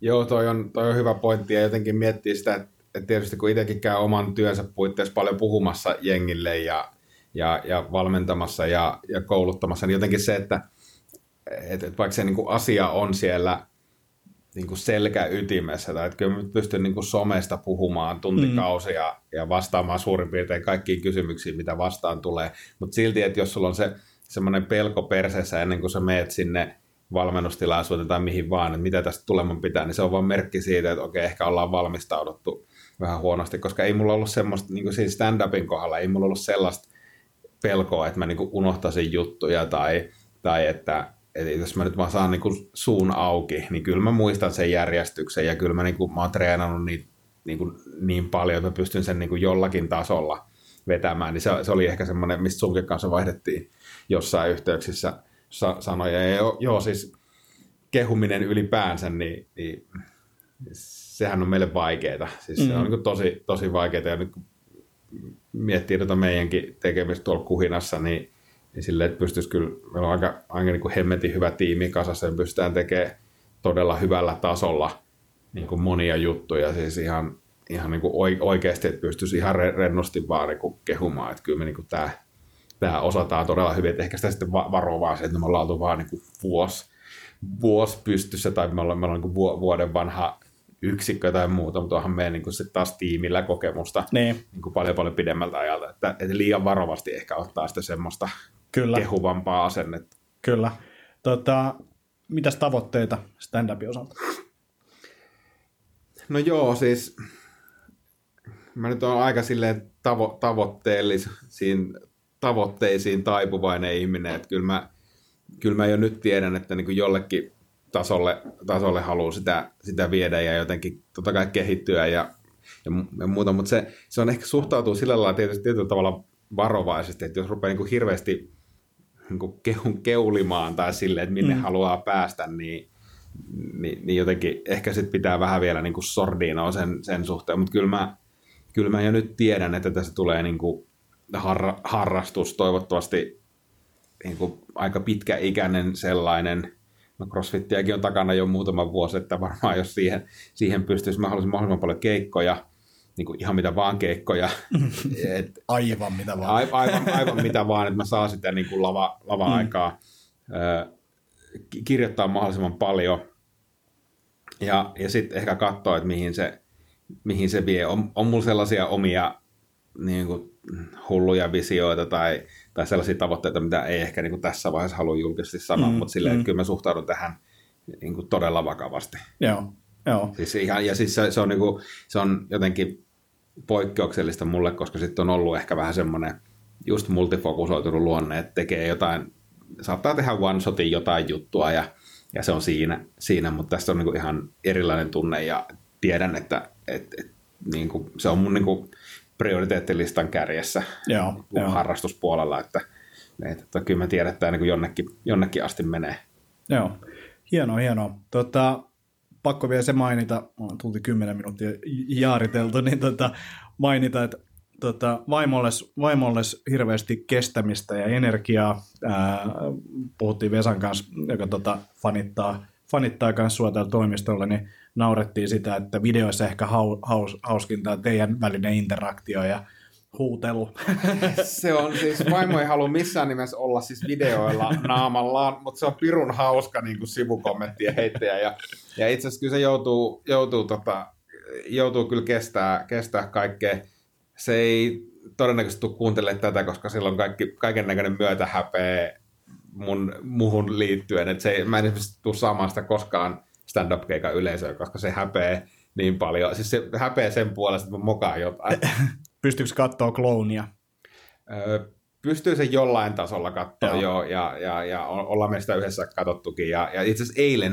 Joo, toi on, toi on hyvä pointti ja jotenkin miettii sitä, että, että tietysti kun itsekin käy oman työnsä puitteissa paljon puhumassa jengille ja, ja, ja valmentamassa ja, ja kouluttamassa, niin jotenkin se, että, että, että vaikka se niin kuin asia on siellä niin kuin selkäytimessä, tai että kyllä mä pystyn niin kuin somesta puhumaan tuntikausia mm. ja vastaamaan suurin piirtein kaikkiin kysymyksiin, mitä vastaan tulee, mutta silti, että jos sulla on se semmoinen pelko perseessä ennen kuin sä meet sinne valmennustilaisuuteen tai mihin vaan, että mitä tästä tuleman pitää, niin se on vaan merkki siitä, että okei, ehkä ollaan valmistauduttu vähän huonosti, koska ei mulla ollut semmoista, niin kuin siinä stand-upin kohdalla, ei mulla ollut sellaista pelkoa, että mä niin kuin unohtaisin juttuja tai, tai että eli jos mä nyt vaan saan niinku suun auki, niin kyllä mä muistan sen järjestyksen ja kyllä mä, niinku, mä oon treenannut niin, niinku, niin paljon, että mä pystyn sen niinku jollakin tasolla vetämään. Niin se, se oli ehkä semmoinen, mistä sunkin kanssa vaihdettiin jossain yhteyksissä sa- sanoja. Ja jo, joo, siis kehuminen ylipäänsä, niin, niin sehän on meille vaikeaa. Siis mm. se on niinku tosi, tosi vaikeaa. Ja nyt kun miettii tuota meidänkin tekemistä tuolla kuhinassa, niin niin silleen, että pystyisi kyllä, meillä on aika, aika niin kuin hemmetin hyvä tiimi kasassa, ja pystytään tekemään todella hyvällä tasolla niin kuin monia juttuja, siis ihan, ihan niin kuin oikeasti, että pystyisi ihan rennosti vaan niin kuin kehumaan, että kyllä me niin kuin tämä, tämä osataan todella hyvin, että ehkä sitä sitten varoo vaan se, että me ollaan oltu vaan niin kuin vuosi, vuosi pystyssä, tai me ollaan, me ollaan niin kuin vuoden vanha yksikkö tai muuta, mutta onhan meidän niin sitten taas tiimillä kokemusta niin. Niin kuin paljon paljon pidemmältä ajalta, että, että liian varovasti ehkä ottaa sitä semmoista kyllä. Kehuvampaa asennetta. Kyllä. Tota, mitäs tavoitteita stand-upin osalta? No joo, siis mä nyt oon aika silleen tavo- tavoitteellisiin, tavoitteisiin taipuvainen ihminen, että kyllä mä, kyllä mä jo nyt tiedän, että niin kuin jollekin tasolle, tasolle haluaa sitä, sitä viedä ja jotenkin totta kai kehittyä ja, ja, ja muuta, mutta se, se on ehkä suhtautuu sillä lailla tietysti tietyllä tavalla varovaisesti, että jos rupeaa niin hirveästi niin keulimaan tai silleen, että minne mm. haluaa päästä, niin, niin, niin jotenkin ehkä sit pitää vähän vielä niin sordiinoa sen, sen suhteen, mutta kyllä mä, kyllä mä jo nyt tiedän, että tässä tulee niin har, harrastus, toivottavasti niin aika pitkäikäinen sellainen. No crossfittiäkin on takana jo muutama vuosi, että varmaan jos siihen, siihen pystyisi, mä haluaisin mahdollisimman paljon keikkoja, niin kuin ihan mitä vaan keikkoja. Et, aivan mitä vaan. Aivan, aivan, aivan mitä vaan, että mä saan sitä niin kuin lava, lava-aikaa mm. ö, kirjoittaa mahdollisimman paljon, Ja, ja sitten ehkä katsoa, että mihin se, mihin se vie. On, on mulla sellaisia omia niin kuin, hulluja visioita tai, tai sellaisia tavoitteita, mitä ei ehkä niin kuin tässä vaiheessa halua julkisesti sanoa, mm, mutta silleen, mm. että kyllä mä suhtaudun tähän niin kuin todella vakavasti. Joo, joo. Siis ihan, ja siis se, se, on niin kuin, se on jotenkin poikkeuksellista mulle, koska sitten on ollut ehkä vähän semmoinen just multifokusoitunut luonne, että tekee jotain, saattaa tehdä one-shotin jotain juttua ja, ja se on siinä, siinä mutta tässä on niinku ihan erilainen tunne ja tiedän, että et, et, niinku, se on mun niinku prioriteettilistan kärjessä joo, joo. harrastuspuolella, että, että kyllä mä tiedän, että tämä niinku jonnekin, jonnekin asti menee. Joo, hienoa, hienoa. Tota, pakko vielä se mainita, on tulti kymmenen minuuttia jaariteltu, niin tota, mainita, että Tota, vaimolles, vaimolles hirveästi kestämistä ja energiaa. Ää, puhuttiin Vesan kanssa, joka tota, fanittaa, fanittaa kanssa sua täällä toimistolla, niin naurettiin sitä, että videoissa ehkä haus, haus, hauskin tämä teidän välinen interaktio ja huutelu. Se on siis, vaimo ei halua missään nimessä olla siis videoilla naamallaan, mutta se on pirun hauska niin kuin sivukommenttien heittäjä. Ja, ja itse asiassa kyllä se joutuu, joutuu, tota, joutuu kyllä kestää, kestää kaikkea. Se ei todennäköisesti tule kuuntelemaan tätä, koska sillä on kaiken näköinen myötähäpeä mun muuhun liittyen. Et se ei, mä en esimerkiksi tule saamaan sitä koskaan stand-up-keikan yleisöön, koska se häpeää niin paljon. Siis se häpeää sen puolesta, että mä mokaan jotain. Pystyykö katsoa kloonia? Öö, pystyy se jollain tasolla katsoa joo, joo ja, ja, ja ollaan meistä yhdessä katsottukin. Ja, ja itse asiassa eilen,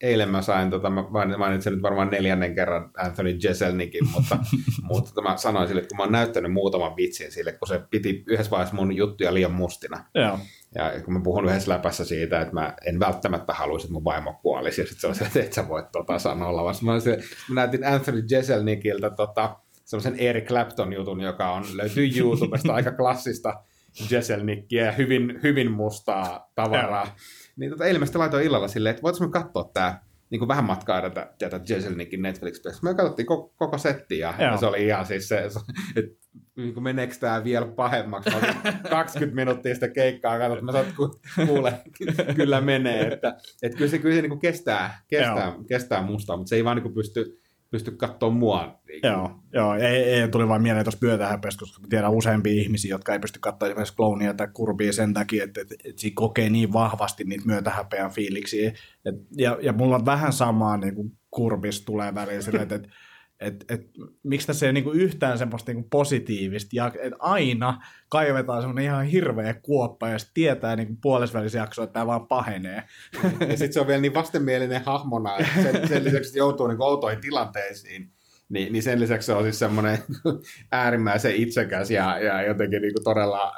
eilen mä sain, tota, mä mainitsen nyt varmaan neljännen kerran Anthony Jeselnikin, mutta, mutta mä sanoin sille, että kun mä oon näyttänyt muutaman vitsin sille, kun se piti yhdessä vaiheessa mun juttuja liian mustina. Joo. Ja kun mä puhun yhdessä läpässä siitä, että mä en välttämättä haluaisi, että mun vaimo kuolisi, ja sitten se on se, että et sä voi tota sanoa, vaan mä, olisin, mä näytin Anthony Jeselnikiltä tota, semmoisen Eric Clapton jutun, joka on, löytyy YouTubesta aika klassista Jeselnikkiä, hyvin, hyvin mustaa tavaraa. Ja. Niin tota, eilen mä sitten laitoin illalla silleen, että voitaisiin katsoa tää, niin kuin vähän matkaa tätä, tätä Jeselnikin Netflix-pelissä. Me katsottiin koko, koko setti ja, ja se oli ihan siis se, että niin meneekö tää vielä pahemmaksi. kaksikymmentä minuuttia sitä keikkaa katsot, mä sanon, että kuule, kyllä menee. Että, et kyllä se, kyllä se niin kuin kestää, kestää, kestää mustaa, mutta se ei vaan niin kuin pysty... pysty katsoa mua. Joo, joo. Ei, ei tuli vain mieleen tuossa myötähäpeästä, koska tiedän useampia ihmisiä, jotka ei pysty katsoa esimerkiksi kloonia tai kurbia sen takia, että, että, että siinä kokee niin vahvasti niitä myötähäpeän fiiliksiä. Et, ja, ja mulla on vähän samaa niin kuin kurbissa tulee väliin silleen, että et, et, et, miksi tässä ei niin kuin yhtään semmoista niin kuin positiivista, ja, että aina kaivetaan semmoinen ihan hirveä kuoppa, ja sitten tietää niin kuin puolesvälissä jaksoa, että tämä vaan pahenee. Ja sitten se on vielä niin vastenmielinen hahmona, että sen, sen lisäksi joutuu niin kuin outoihin tilanteisiin, niin, niin sen lisäksi se on siis semmoinen äärimmäisen itsekäs ja, ja jotenkin niin kuin todella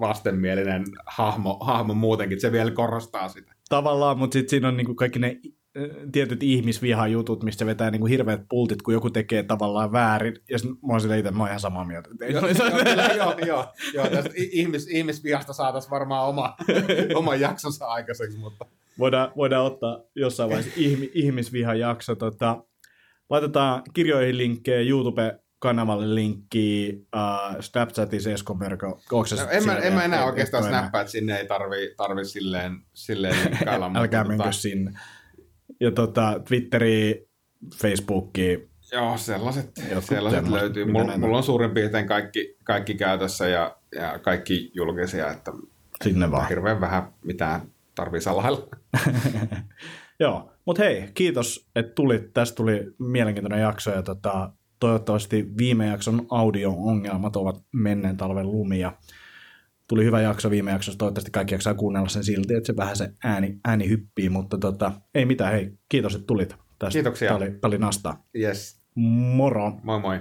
vastenmielinen hahmo, hahmo muutenkin, se vielä korostaa sitä. Tavallaan, mutta sitten siinä on niin kuin kaikki ne tietyt ihmisvihajutut, mistä se vetää niin kuin hirveät pultit, kun joku tekee tavallaan väärin. Ja sitten mä oon sille itse, mä oon ihan samaa mieltä. Joo, joo, joo, joo. Tästä ihmis, ihmisvihasta saataisiin varmaan oma, oma jaksonsa aikaiseksi. Mutta Voidaan, voidaan ottaa jossain vaiheessa ihmi, ihmisvihajakso. Tota, laitetaan kirjoihin linkkejä, YouTube-kanavalle linkkiä, uh, Snapchatissa Eskomörkö. No, en, en mä enää oikeastaan snappaa, että sinne ei tarvi, tarvi silleen, silleen linkkailla. Älkää menkö sinne. Ja tota, Twitteri, Facebooki. Joo, sellaiset, sellaiset löytyy. Mulla, mulla on suurin piirtein kaikki, kaikki käytössä ja, ja kaikki julkisia, että sinne vaan. Hirveän vähän mitään tarvii salailla. Joo, mutta hei, kiitos, että tulit. Tästä tuli mielenkiintoinen jakso ja tota, toivottavasti viime jakson audio-ongelmat ovat menneen talven lumia. Tuli hyvä jakso viime jaksossa, toivottavasti kaikki jaksaa kuunnella sen silti, että se vähän se ääni, ääni hyppii, mutta tota, ei mitään, hei, kiitos, että tulit. Tästä. Kiitoksia. Tämä oli, oli nastaa. Yes. Moro. Moi moi.